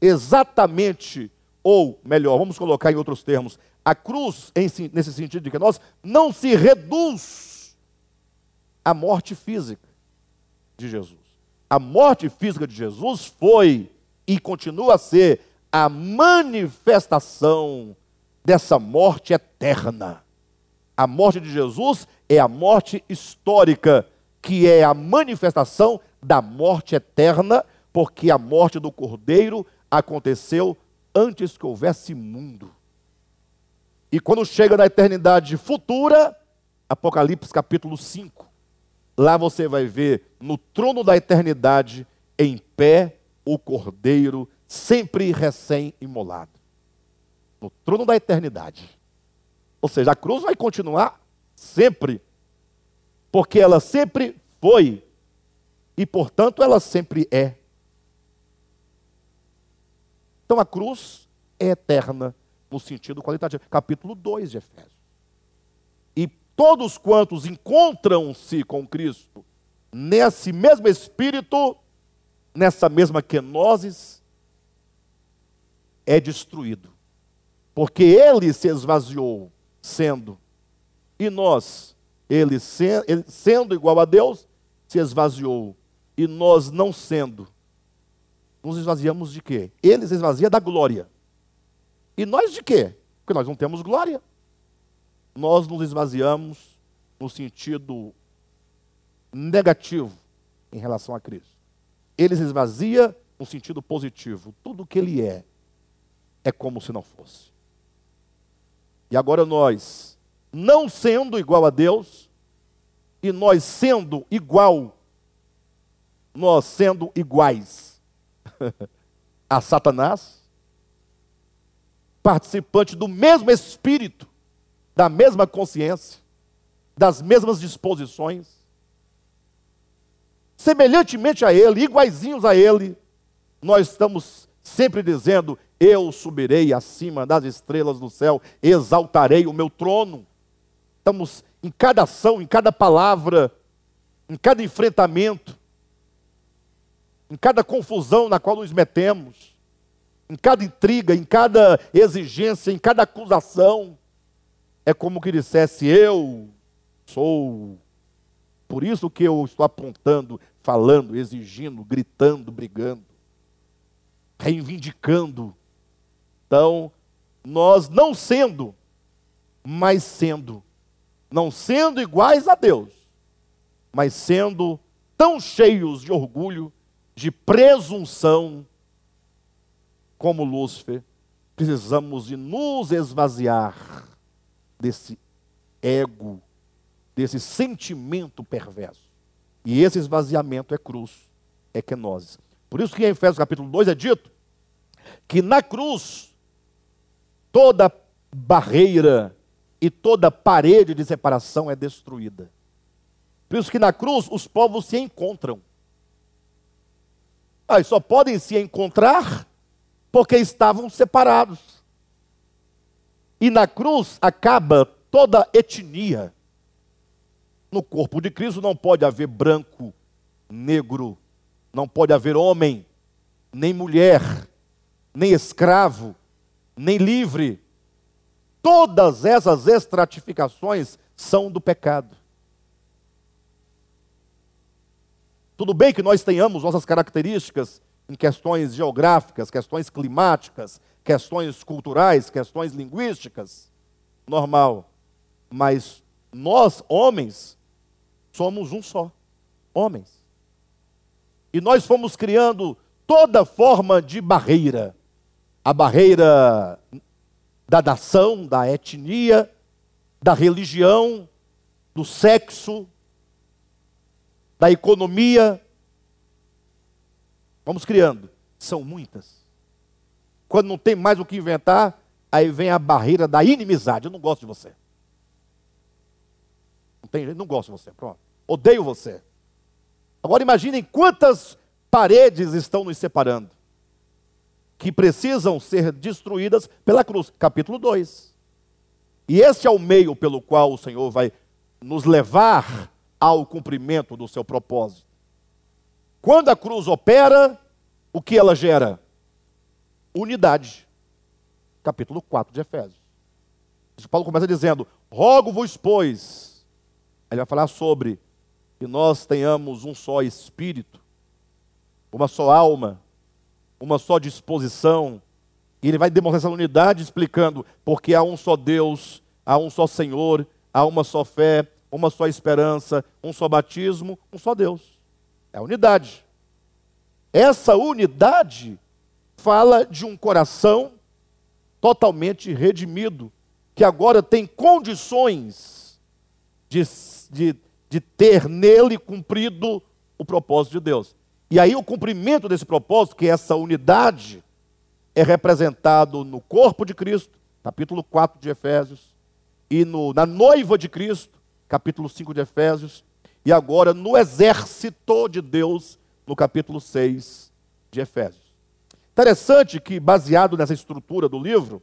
exatamente, ou melhor, vamos colocar em outros termos, a cruz, em, nesse sentido de quenoses, não se reduz à morte física de Jesus. A morte física de Jesus foi e continua a ser a manifestação dessa morte eterna. A morte de Jesus é a morte histórica, que é a manifestação da morte eterna, porque a morte do Cordeiro aconteceu antes que houvesse mundo. E quando chega na eternidade futura, Apocalipse capítulo cinco, lá você vai ver no trono da eternidade, em pé, o Cordeiro sempre recém-imolado. No trono da eternidade. Ou seja, a cruz vai continuar sempre, porque ela sempre foi e, portanto, ela sempre é. Então, a cruz é eterna no sentido qualitativo. Capítulo dois de Efésios. E todos quantos encontram-se com Cristo nesse mesmo espírito, nessa mesma quenoses, é destruído, porque ele se esvaziou. Sendo, e nós, ele, se, ele sendo igual a Deus, se esvaziou, e nós não sendo, nos esvaziamos de quê? Ele se esvazia da glória, e nós de quê? Porque nós não temos glória, nós nos esvaziamos no sentido negativo em relação a Cristo, ele se esvazia no sentido positivo, tudo que ele é, é como se não fosse. E agora nós, não sendo igual a Deus, e nós sendo igual, nós sendo iguais a Satanás, participante do mesmo espírito, da mesma consciência, das mesmas disposições, semelhantemente a ele, iguaizinhos a ele, nós estamos sempre dizendo: eu subirei acima das estrelas do céu, exaltarei o meu trono. Estamos em cada ação, em cada palavra, em cada enfrentamento, em cada confusão na qual nos metemos, em cada intriga, em cada exigência, em cada acusação. É como que dissesse: eu sou. Por isso que eu estou apontando, falando, exigindo, gritando, brigando, reivindicando. Então, nós não sendo, mas sendo. Não sendo iguais a Deus, mas sendo tão cheios de orgulho, de presunção, como Lúcifer, precisamos de nos esvaziar desse ego, desse sentimento perverso. E esse esvaziamento é cruz, é quenoses. Por isso que em Efésios capítulo dois é dito que na cruz toda barreira e toda parede de separação é destruída. Por isso que na cruz os povos se encontram. Mas só podem se encontrar porque estavam separados. E na cruz acaba toda etnia. No corpo de Cristo não pode haver branco, negro, não pode haver homem, nem mulher, nem escravo, nem livre. Todas essas estratificações são do pecado. Tudo bem que nós tenhamos nossas características em questões geográficas, questões climáticas, questões culturais, questões linguísticas, normal. Mas nós, homens, somos um só, homens. E nós fomos criando toda forma de barreira. A barreira da nação, da etnia, da religião, do sexo, da economia. Vamos criando. São muitas. Quando não tem mais o que inventar, aí vem a barreira da inimizade. Eu não gosto de você. Não tem jeito, não gosto de você. Pronto. Odeio você. Agora imaginem quantas paredes estão nos separando, que precisam ser destruídas pela cruz. Capítulo dois. E esse é o meio pelo qual o Senhor vai nos levar ao cumprimento do seu propósito. Quando a cruz opera, o que ela gera? Unidade. Capítulo quatro de Efésios. Paulo começa dizendo: rogo-vos, pois. Ele vai falar sobre que nós tenhamos um só espírito, uma só alma, uma só disposição. E ele vai demonstrar essa unidade explicando: porque há um só Deus, há um só Senhor, há uma só fé, uma só esperança, um só batismo, um só Deus. É a unidade. Essa unidade fala de um coração totalmente redimido, que agora tem condições de, de, de ter nele cumprido o propósito de Deus. E aí o cumprimento desse propósito, que é essa unidade, é representado no corpo de Cristo, capítulo quatro de Efésios, e no, na noiva de Cristo, capítulo cinco de Efésios, e agora no exército de Deus, no capítulo seis de Efésios. Interessante que, baseado nessa estrutura do livro,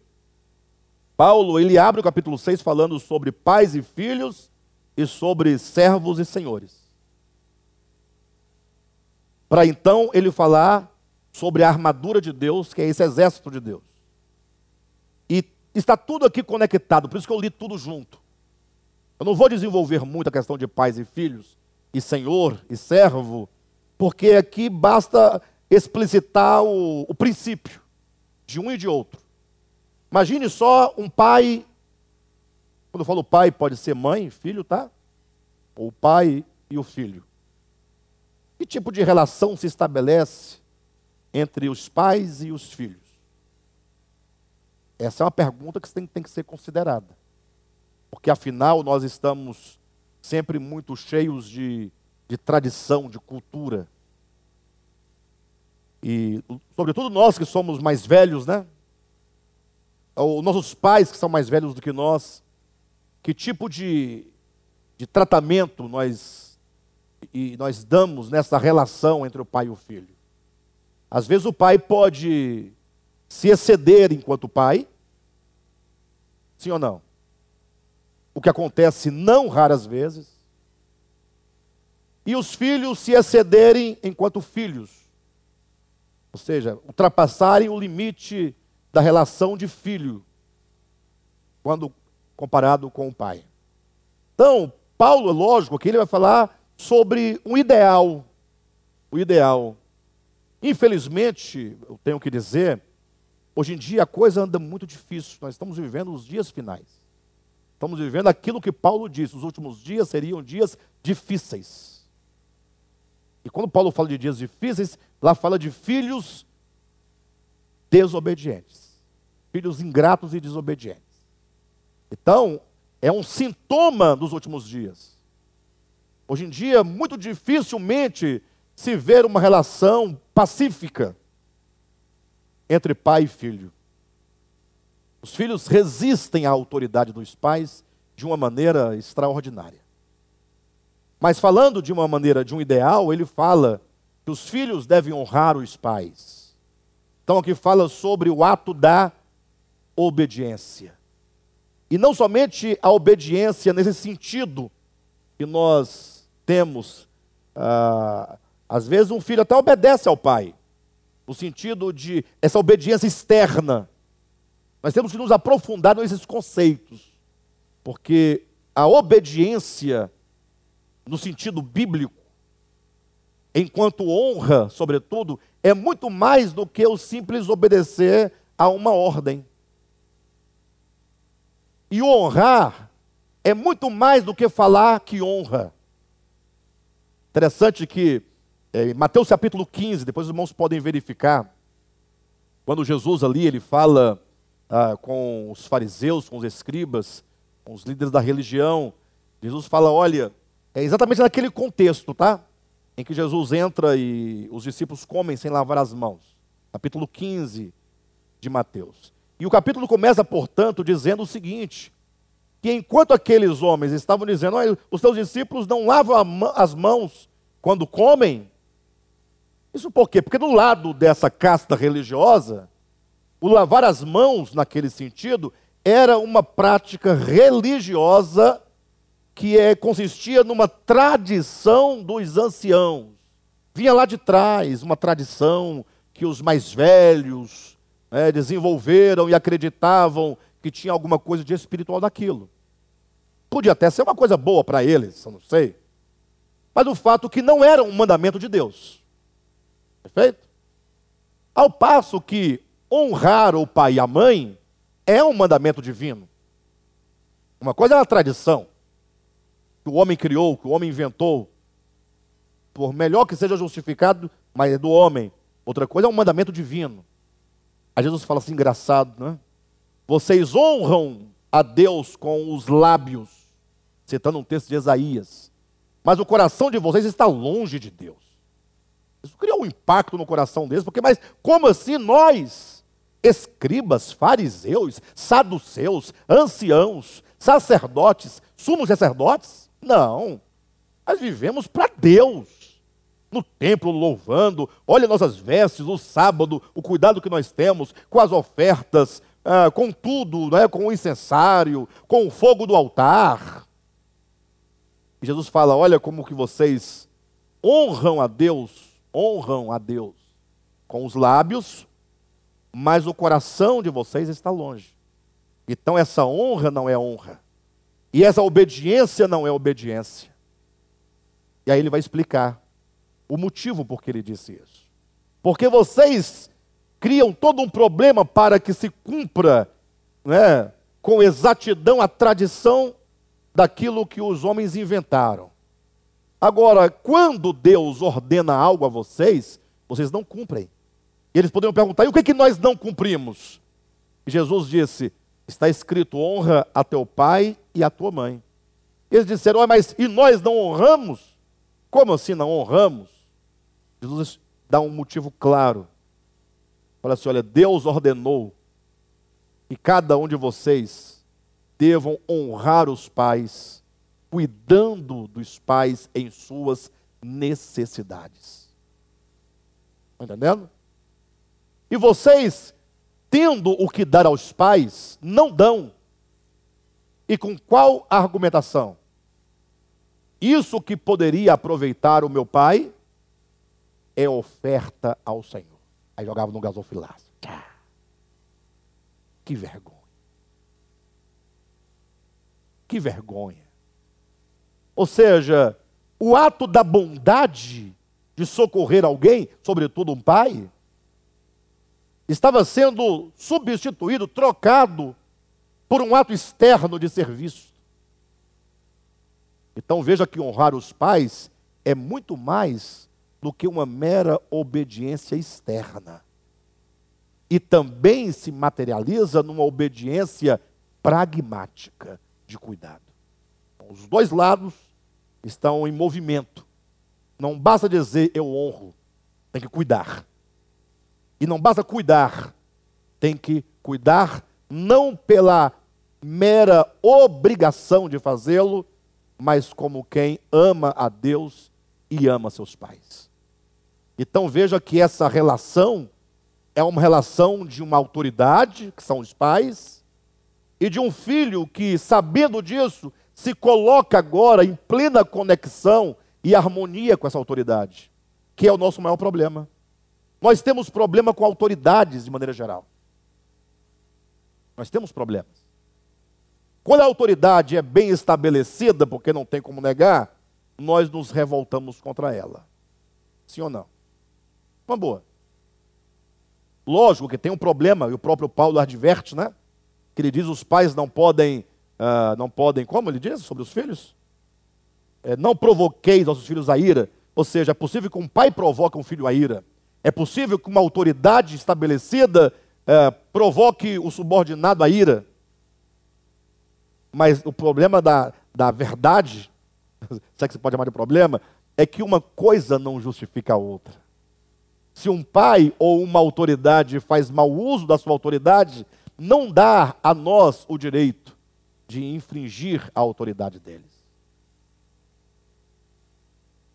Paulo ele abre o capítulo seis falando sobre pais e filhos e sobre servos e senhores. Para então ele falar sobre a armadura de Deus, que é esse exército de Deus. E está tudo aqui conectado, por isso que eu li tudo junto. Eu não vou desenvolver muito a questão de pais e filhos, e senhor e servo, porque aqui basta explicitar o, o princípio de um e de outro. Imagine só um pai, quando eu falo pai, pode ser mãe, filho, tá? Ou o pai e o filho. Que tipo de relação se estabelece entre os pais e os filhos? Essa é uma pergunta que tem, tem que ser considerada. Porque afinal nós estamos sempre muito cheios de, de tradição, de cultura. E, sobretudo, nós que somos mais velhos, né? Ou nossos pais que são mais velhos do que nós, que tipo de, de tratamento nós, e nós damos nessa relação entre o pai e o filho? Às vezes o pai pode se exceder enquanto pai, sim ou não? O que acontece não raras vezes. E os filhos se excederem enquanto filhos. Ou seja, ultrapassarem o limite da relação de filho, quando comparado com o pai. Então, Paulo, lógico, que ele vai falar sobre um ideal. O ideal. Infelizmente, eu tenho que dizer, hoje em dia a coisa anda muito difícil. Nós estamos vivendo os dias finais. Estamos vivendo aquilo que Paulo disse, os últimos dias seriam dias difíceis. E quando Paulo fala de dias difíceis, lá fala de filhos desobedientes. Filhos ingratos e desobedientes. Então, é um sintoma dos últimos dias. Hoje em dia, muito dificilmente se vê uma relação pacífica entre pai e filho. Os filhos resistem à autoridade dos pais de uma maneira extraordinária. Mas falando de uma maneira, de um ideal, ele fala que os filhos devem honrar os pais. Então aqui fala sobre o ato da obediência. E não somente a obediência nesse sentido que nós temos. Ah, às vezes um filho até obedece ao pai, no sentido de essa obediência externa. Nós temos que nos aprofundar nesses conceitos, porque a obediência, no sentido bíblico, enquanto honra, sobretudo, é muito mais do que o simples obedecer a uma ordem. E honrar é muito mais do que falar que honra. Interessante que em Mateus capítulo quinze, depois os irmãos podem verificar, quando Jesus ali, ele fala ah, com os fariseus, com os escribas, com os líderes da religião, Jesus fala, olha, é exatamente naquele contexto, tá? Em que Jesus entra e os discípulos comem sem lavar as mãos. Capítulo quinze de Mateus. E o capítulo começa, portanto, dizendo o seguinte, que enquanto aqueles homens estavam dizendo, olha, os seus discípulos não lavam as mãos quando comem, isso por quê? Porque do lado dessa casta religiosa, o lavar as mãos, naquele sentido, era uma prática religiosa que é, consistia numa tradição dos anciãos. Vinha lá de trás uma tradição que os mais velhos né, desenvolveram e acreditavam que tinha alguma coisa de espiritual daquilo. Podia até ser uma coisa boa para eles, eu não sei. Mas o fato que não era um mandamento de Deus. Perfeito? Ao passo que honrar o pai e a mãe é um mandamento divino. Uma coisa é uma tradição que o homem criou, que o homem inventou, por melhor que seja justificado, mas é do homem. Outra coisa é um mandamento divino. Aí Jesus fala assim, engraçado, né? Vocês honram a Deus com os lábios, citando um texto de Isaías, mas o coração de vocês está longe de Deus. Isso criou um impacto no coração deles, porque, mas como assim nós, escribas, fariseus, saduceus, anciãos, sacerdotes, sumos sacerdotes? Não, nós vivemos para Deus, no templo louvando, olha nossas vestes, o sábado, o cuidado que nós temos com as ofertas, ah, com tudo, né, com o incensário, com o fogo do altar. E Jesus fala, olha como que vocês honram a Deus, honram a Deus com os lábios, mas o coração de vocês está longe. Então essa honra não é honra. E essa obediência não é obediência. E aí ele vai explicar o motivo por que ele disse isso. Porque vocês criam todo um problema para que se cumpra, né, com exatidão a tradição daquilo que os homens inventaram. Agora, quando Deus ordena algo a vocês, vocês não cumprem. E eles poderiam perguntar, e o que é que nós não cumprimos? E Jesus disse, está escrito, honra a teu pai e a tua mãe. Eles disseram, mas e nós não honramos? Como assim não honramos? Jesus dá um motivo claro. Fala assim, olha, Deus ordenou que cada um de vocês devam honrar os pais, cuidando dos pais em suas necessidades. Estão entendendo? E vocês, tendo o que dar aos pais, não dão. E com qual argumentação? Isso que poderia aproveitar o meu pai é oferta ao Senhor. Aí jogava no gasofilácio. Que vergonha. Que vergonha. Ou seja, o ato da bondade de socorrer alguém, sobretudo um pai, estava sendo substituído, trocado por um ato externo de serviço. Então veja que honrar os pais é muito mais do que uma mera obediência externa. E também se materializa numa obediência pragmática de cuidado. Então, os dois lados estão em movimento. Não basta dizer eu honro, tem que cuidar. E não basta cuidar, tem que cuidar não pela mera obrigação de fazê-lo, mas como quem ama a Deus e ama seus pais. Então veja que essa relação é uma relação de uma autoridade, que são os pais, e de um filho que, sabendo disso, se coloca agora em plena conexão e harmonia com essa autoridade, que é o nosso maior problema. Nós temos problema com autoridades de maneira geral. Nós temos problemas. Quando a autoridade é bem estabelecida, porque não tem como negar, nós nos revoltamos contra ela. Sim ou não? Uma boa. Lógico que tem um problema, e o próprio Paulo adverte, né? Que ele diz os pais não podem, uh, não podem, como ele diz sobre os filhos? É, não provoqueis nossos filhos à ira. Ou seja, é possível que um pai provoque um filho à ira. É possível que uma autoridade estabelecida uh, provoque o subordinado à ira. Mas o problema da, da verdade, se é que se pode chamar de problema, é que uma coisa não justifica a outra. Se um pai ou uma autoridade faz mau uso da sua autoridade, não dá a nós o direito de infringir a autoridade deles.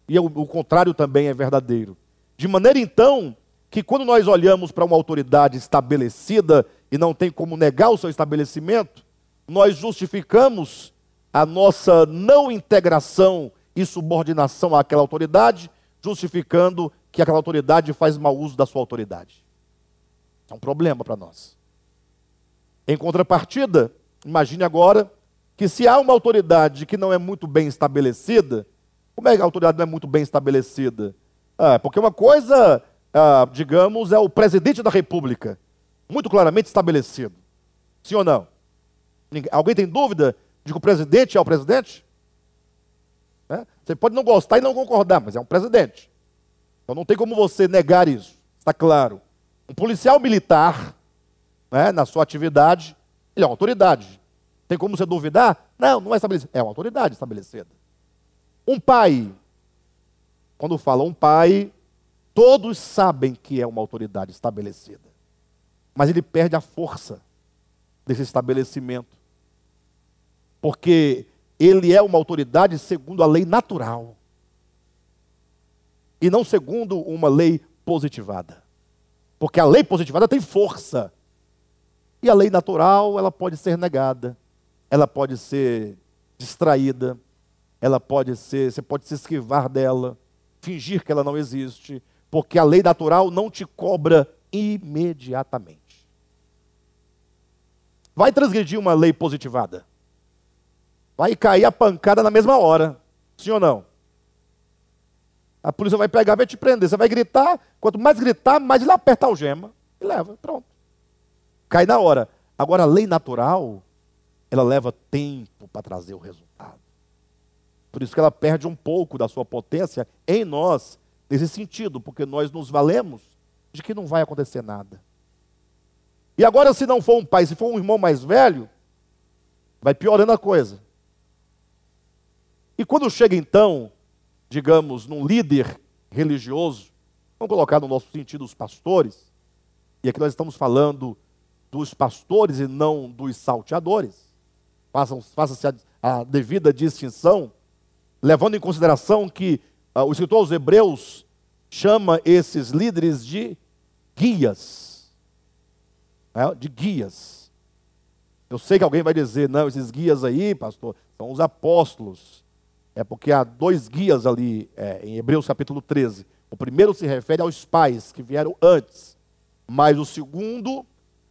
E o, o contrário também é verdadeiro. De maneira, então, que quando nós olhamos para uma autoridade estabelecida e não tem como negar o seu estabelecimento, nós justificamos a nossa não integração e subordinação àquela autoridade, justificando que aquela autoridade faz mau uso da sua autoridade. É um problema para nós. Em contrapartida, imagine agora que se há uma autoridade que não é muito bem estabelecida, como é que a autoridade não é muito bem estabelecida? Ah, porque uma coisa, ah, digamos, é o presidente da República, muito claramente estabelecido. Sim ou não? Ninguém, alguém tem dúvida de que o presidente é o presidente? Né? Você pode não gostar e não concordar, mas é um presidente. Então não tem como você negar isso, está claro. Um policial militar, né, na sua atividade, ele é uma autoridade. Tem como você duvidar? Não, não é estabelecido. É uma autoridade estabelecida. Um pai... Quando fala um pai, todos sabem que é uma autoridade estabelecida. Mas ele perde a força desse estabelecimento. Porque ele é uma autoridade segundo a lei natural. E não segundo uma lei positivada. Porque a lei positivada tem força. E a lei natural, ela pode ser negada. Ela pode ser distraída. Ela pode ser, você pode se esquivar dela. Fingir que ela não existe, porque a lei natural não te cobra imediatamente. Vai transgredir uma lei positivada? Vai cair a pancada na mesma hora, sim ou não? A polícia vai pegar, vai te prender, você vai gritar, quanto mais gritar, mais ele aperta a algema e leva, pronto. Cai na hora. Agora a lei natural, ela leva tempo para trazer o resultado. Por isso que ela perde um pouco da sua potência em nós, nesse sentido, porque nós nos valemos de que não vai acontecer nada. E agora, se não for um pai, se for um irmão mais velho, vai piorando a coisa. E quando chega, então, digamos, num líder religioso, vamos colocar no nosso sentido os pastores, e aqui nós estamos falando dos pastores e não dos salteadores, faça-se a, a devida distinção, levando em consideração que uh, o escritor aos Hebreus chama esses líderes de guias. Né? De guias. Eu sei que alguém vai dizer, não, esses guias aí, pastor, são os apóstolos. É porque há dois guias ali, é, em Hebreus capítulo treze. O primeiro se refere aos pais que vieram antes. Mas o segundo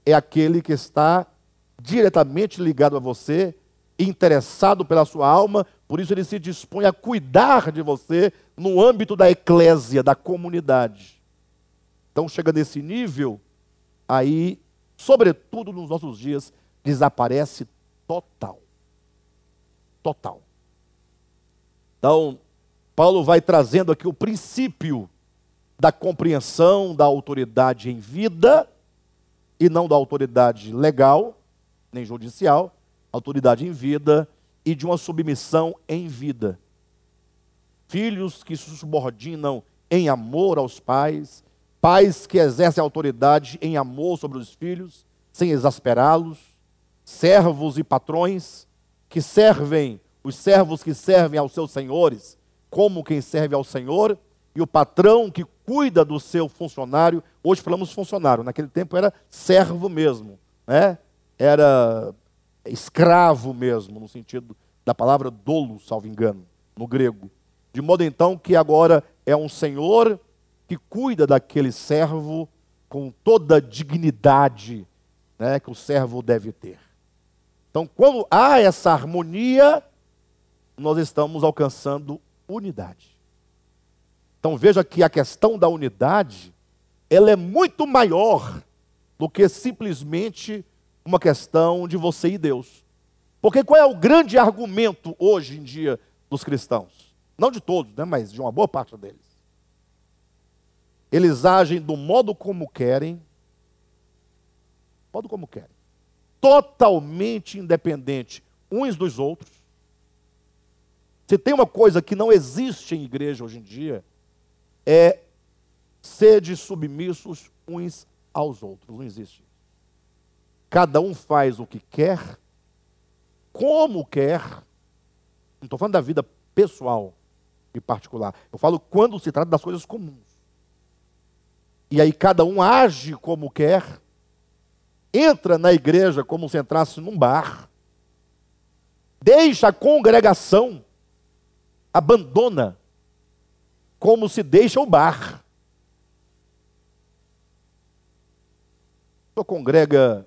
é aquele que está diretamente ligado a você, interessado pela sua alma, por isso ele se dispõe a cuidar de você no âmbito da eclésia, da comunidade. Então chega nesse nível, aí, sobretudo nos nossos dias, desaparece total. Total. Então, Paulo vai trazendo aqui o princípio da compreensão da autoridade em vida, e não da autoridade legal, nem judicial, autoridade em vida e de uma submissão em vida. Filhos que se subordinam em amor aos pais, pais que exercem autoridade em amor sobre os filhos, sem exasperá-los, servos e patrões que servem, os servos que servem aos seus senhores, como quem serve ao Senhor, e o patrão que cuida do seu funcionário. Hoje falamos funcionário, naquele tempo era servo mesmo, né? Era escravo mesmo, no sentido da palavra dolo, salvo engano, no grego. De modo então que agora é um senhor que cuida daquele servo com toda a dignidade, né, que o servo deve ter. Então, quando há essa harmonia, nós estamos alcançando unidade. Então veja que a questão da unidade, ela é muito maior do que simplesmente uma questão de você e Deus. Porque qual é o grande argumento hoje em dia dos cristãos? Não de todos, né, mas de uma boa parte deles. Eles agem do modo como querem, modo como querem, totalmente independente uns dos outros. Se tem uma coisa que não existe em igreja hoje em dia, é sede submissos uns aos outros, não existe. Cada um faz o que quer, como quer. Não estou falando da vida pessoal e particular, eu falo quando se trata das coisas comuns. E aí cada um age como quer, entra na igreja como se entrasse num bar, deixa a congregação, abandona como se deixa o bar. Eu congrega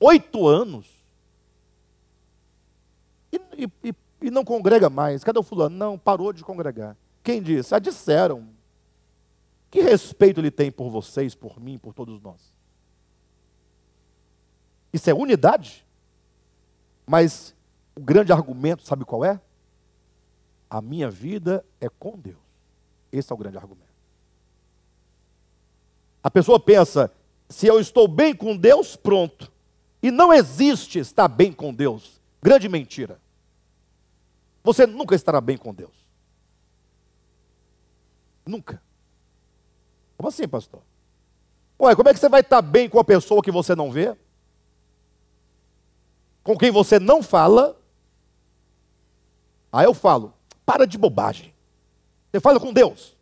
oito anos e, e, e não congrega mais. Cadê o fulano? Não, parou de congregar. Quem disse? Ah, disseram. Que respeito ele tem por vocês, por mim, por todos nós? Isso é unidade? Mas o grande argumento, sabe qual é? A minha vida é com Deus. Esse é o grande argumento. A pessoa pensa, se eu estou bem com Deus, pronto. E não existe estar bem com Deus. Grande mentira. Você nunca estará bem com Deus. Nunca. Como assim, pastor? Ué, como é que você vai estar bem com a pessoa que você não vê? Com quem você não fala? Aí eu falo, para de bobagem. Você fala com Deus.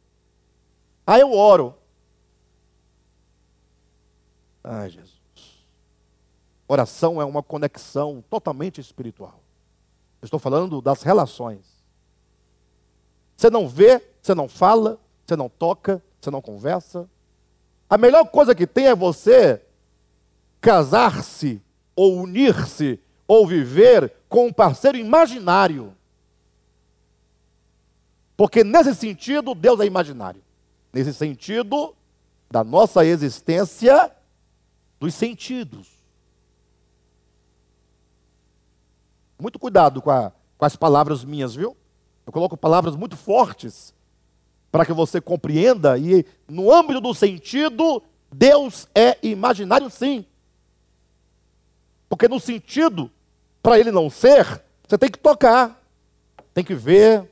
Aí eu oro. Ai, Jesus. Oração é uma conexão totalmente espiritual. Eu estou falando das relações. Você não vê, você não fala, você não toca, você não conversa. A melhor coisa que tem é você casar-se, ou unir-se, ou viver com um parceiro imaginário. Porque nesse sentido, Deus é imaginário. Nesse sentido, da nossa existência, dos sentidos. Muito cuidado com, a, com as palavras minhas, viu? Eu coloco palavras muito fortes para que você compreenda. E no âmbito do sentido, Deus é imaginário, sim. Porque no sentido, para ele não ser, você tem que tocar, tem que ver,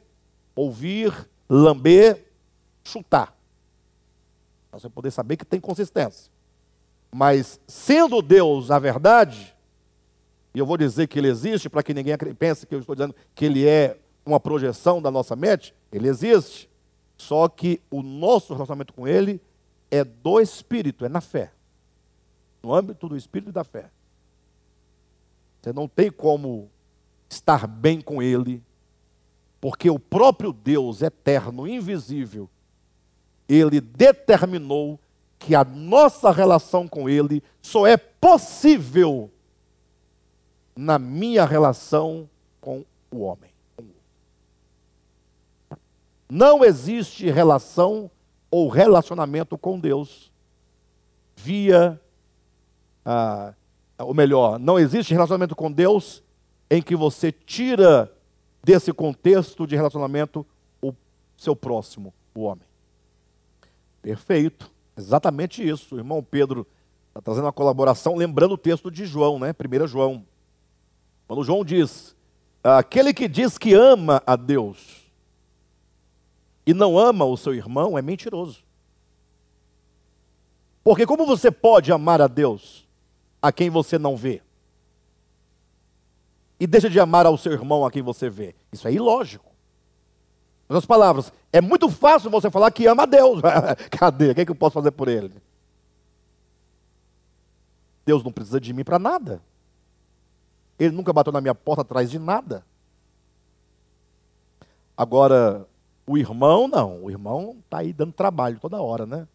ouvir, lamber, chutar. Para você poder saber que tem consistência. Mas sendo Deus a verdade, e eu vou dizer que ele existe, para que ninguém pense que eu estou dizendo que ele é uma projeção da nossa mente, ele existe. Só que o nosso relacionamento com ele é do Espírito, é na fé. No âmbito do Espírito e da fé. Você não tem como estar bem com ele, porque o próprio Deus eterno, invisível, ele determinou que a nossa relação com ele só é possível na minha relação com o homem. Não existe relação ou relacionamento com Deus via, ah, ou melhor, não existe relacionamento com Deus em que você tira desse contexto de relacionamento o seu próximo, o homem. Perfeito, exatamente isso. O irmão Pedro está trazendo uma colaboração, lembrando o texto de João, né? primeiro João. Quando João diz, aquele que diz que ama a Deus e não ama o seu irmão é mentiroso. Porque como você pode amar a Deus a quem você não vê? E deixa de amar ao seu irmão a quem você vê. Isso é ilógico. Em outras palavras, é muito fácil você falar que ama a Deus. Cadê? O que é que eu posso fazer por ele? Deus não precisa de mim para nada. Ele nunca bateu na minha porta atrás de nada. Agora, o irmão não. O irmão está aí dando trabalho toda hora, né?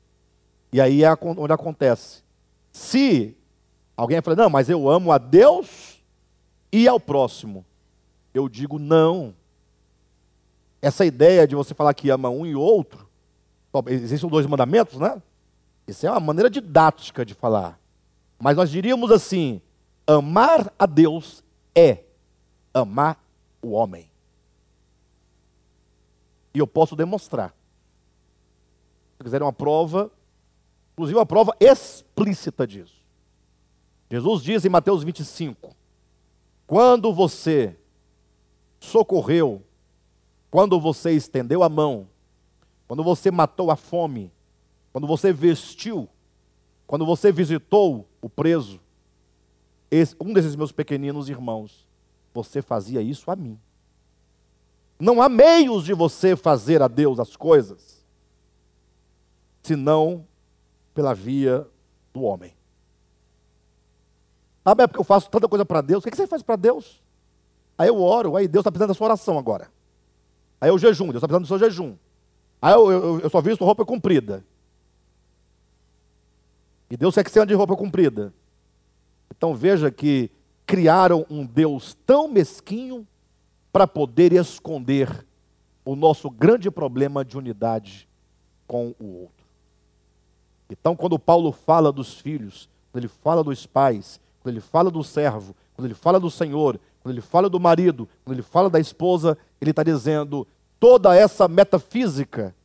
E aí é onde acontece. Se alguém fala, não, mas eu amo a Deus e ao próximo. Eu digo não. Essa ideia de você falar que ama um e outro, existem dois mandamentos, né? Isso é uma maneira didática de falar. Mas nós diríamos assim, amar a Deus é amar o homem. E eu posso demonstrar. Se quiserem uma prova, inclusive uma prova explícita disso. Jesus diz em Mateus vinte e cinco, quando você socorreu, quando você estendeu a mão, quando você matou a fome, quando você vestiu, quando você visitou o preso, esse, um desses meus pequeninos irmãos, você fazia isso a mim. Não há meios de você fazer a Deus as coisas, senão pela via do homem. Ah, mas é porque eu faço tanta coisa para Deus. O que você faz para Deus? Aí eu oro, aí Deus está precisando da sua oração agora. Aí eu jejum, Deus está precisando do seu jejum. Aí eu, eu, eu só visto roupa comprida. E Deus quer que você ande de roupa comprida. Então veja que criaram um Deus tão mesquinho para poder esconder o nosso grande problema de unidade com o outro. Então quando Paulo fala dos filhos, quando ele fala dos pais, quando ele fala do servo, quando ele fala do Senhor, quando ele fala do marido, quando ele fala da esposa, ele está dizendo toda essa metafísica,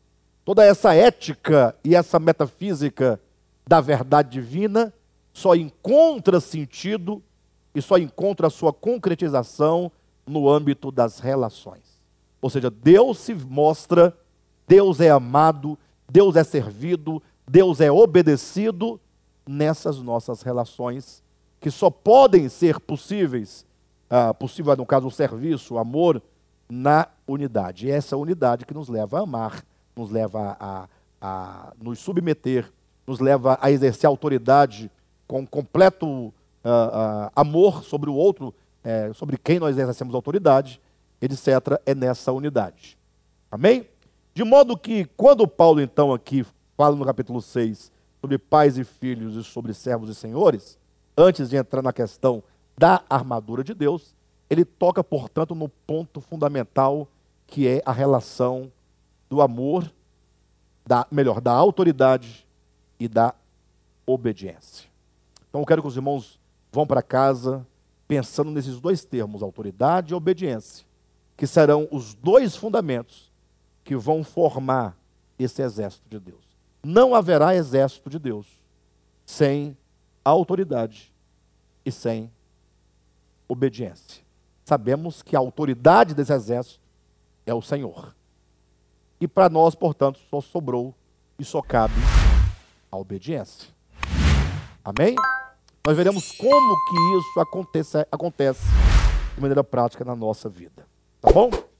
toda essa ética e essa metafísica da verdade divina só encontra sentido e só encontra sua concretização no âmbito das relações. Ou seja, Deus se mostra, Deus é amado, Deus é servido, Deus é obedecido nessas nossas relações que só podem ser possíveis, ah, possível no caso o serviço, o amor, na unidade. E é essa unidade que nos leva a amar, nos leva a, a, a nos submeter, nos leva a exercer autoridade com completo uh, uh, amor sobre o outro, uh, sobre quem nós exercemos autoridade, etcétera, é nessa unidade. Amém? De modo que, quando Paulo, então, aqui fala no capítulo seis sobre pais e filhos e sobre servos e senhores, antes de entrar na questão da armadura de Deus, ele toca, portanto, no ponto fundamental que é a relação do amor, da, melhor, da autoridade e da obediência. Então eu quero que os irmãos vão para casa pensando nesses dois termos, autoridade e obediência, que serão os dois fundamentos que vão formar esse exército de Deus. Não haverá exército de Deus sem autoridade e sem obediência. Sabemos que a autoridade desse exército é o Senhor. E para nós, portanto, só sobrou e só cabe a obediência. Amém? Nós veremos como que isso acontece, acontece de maneira prática na nossa vida. Tá bom?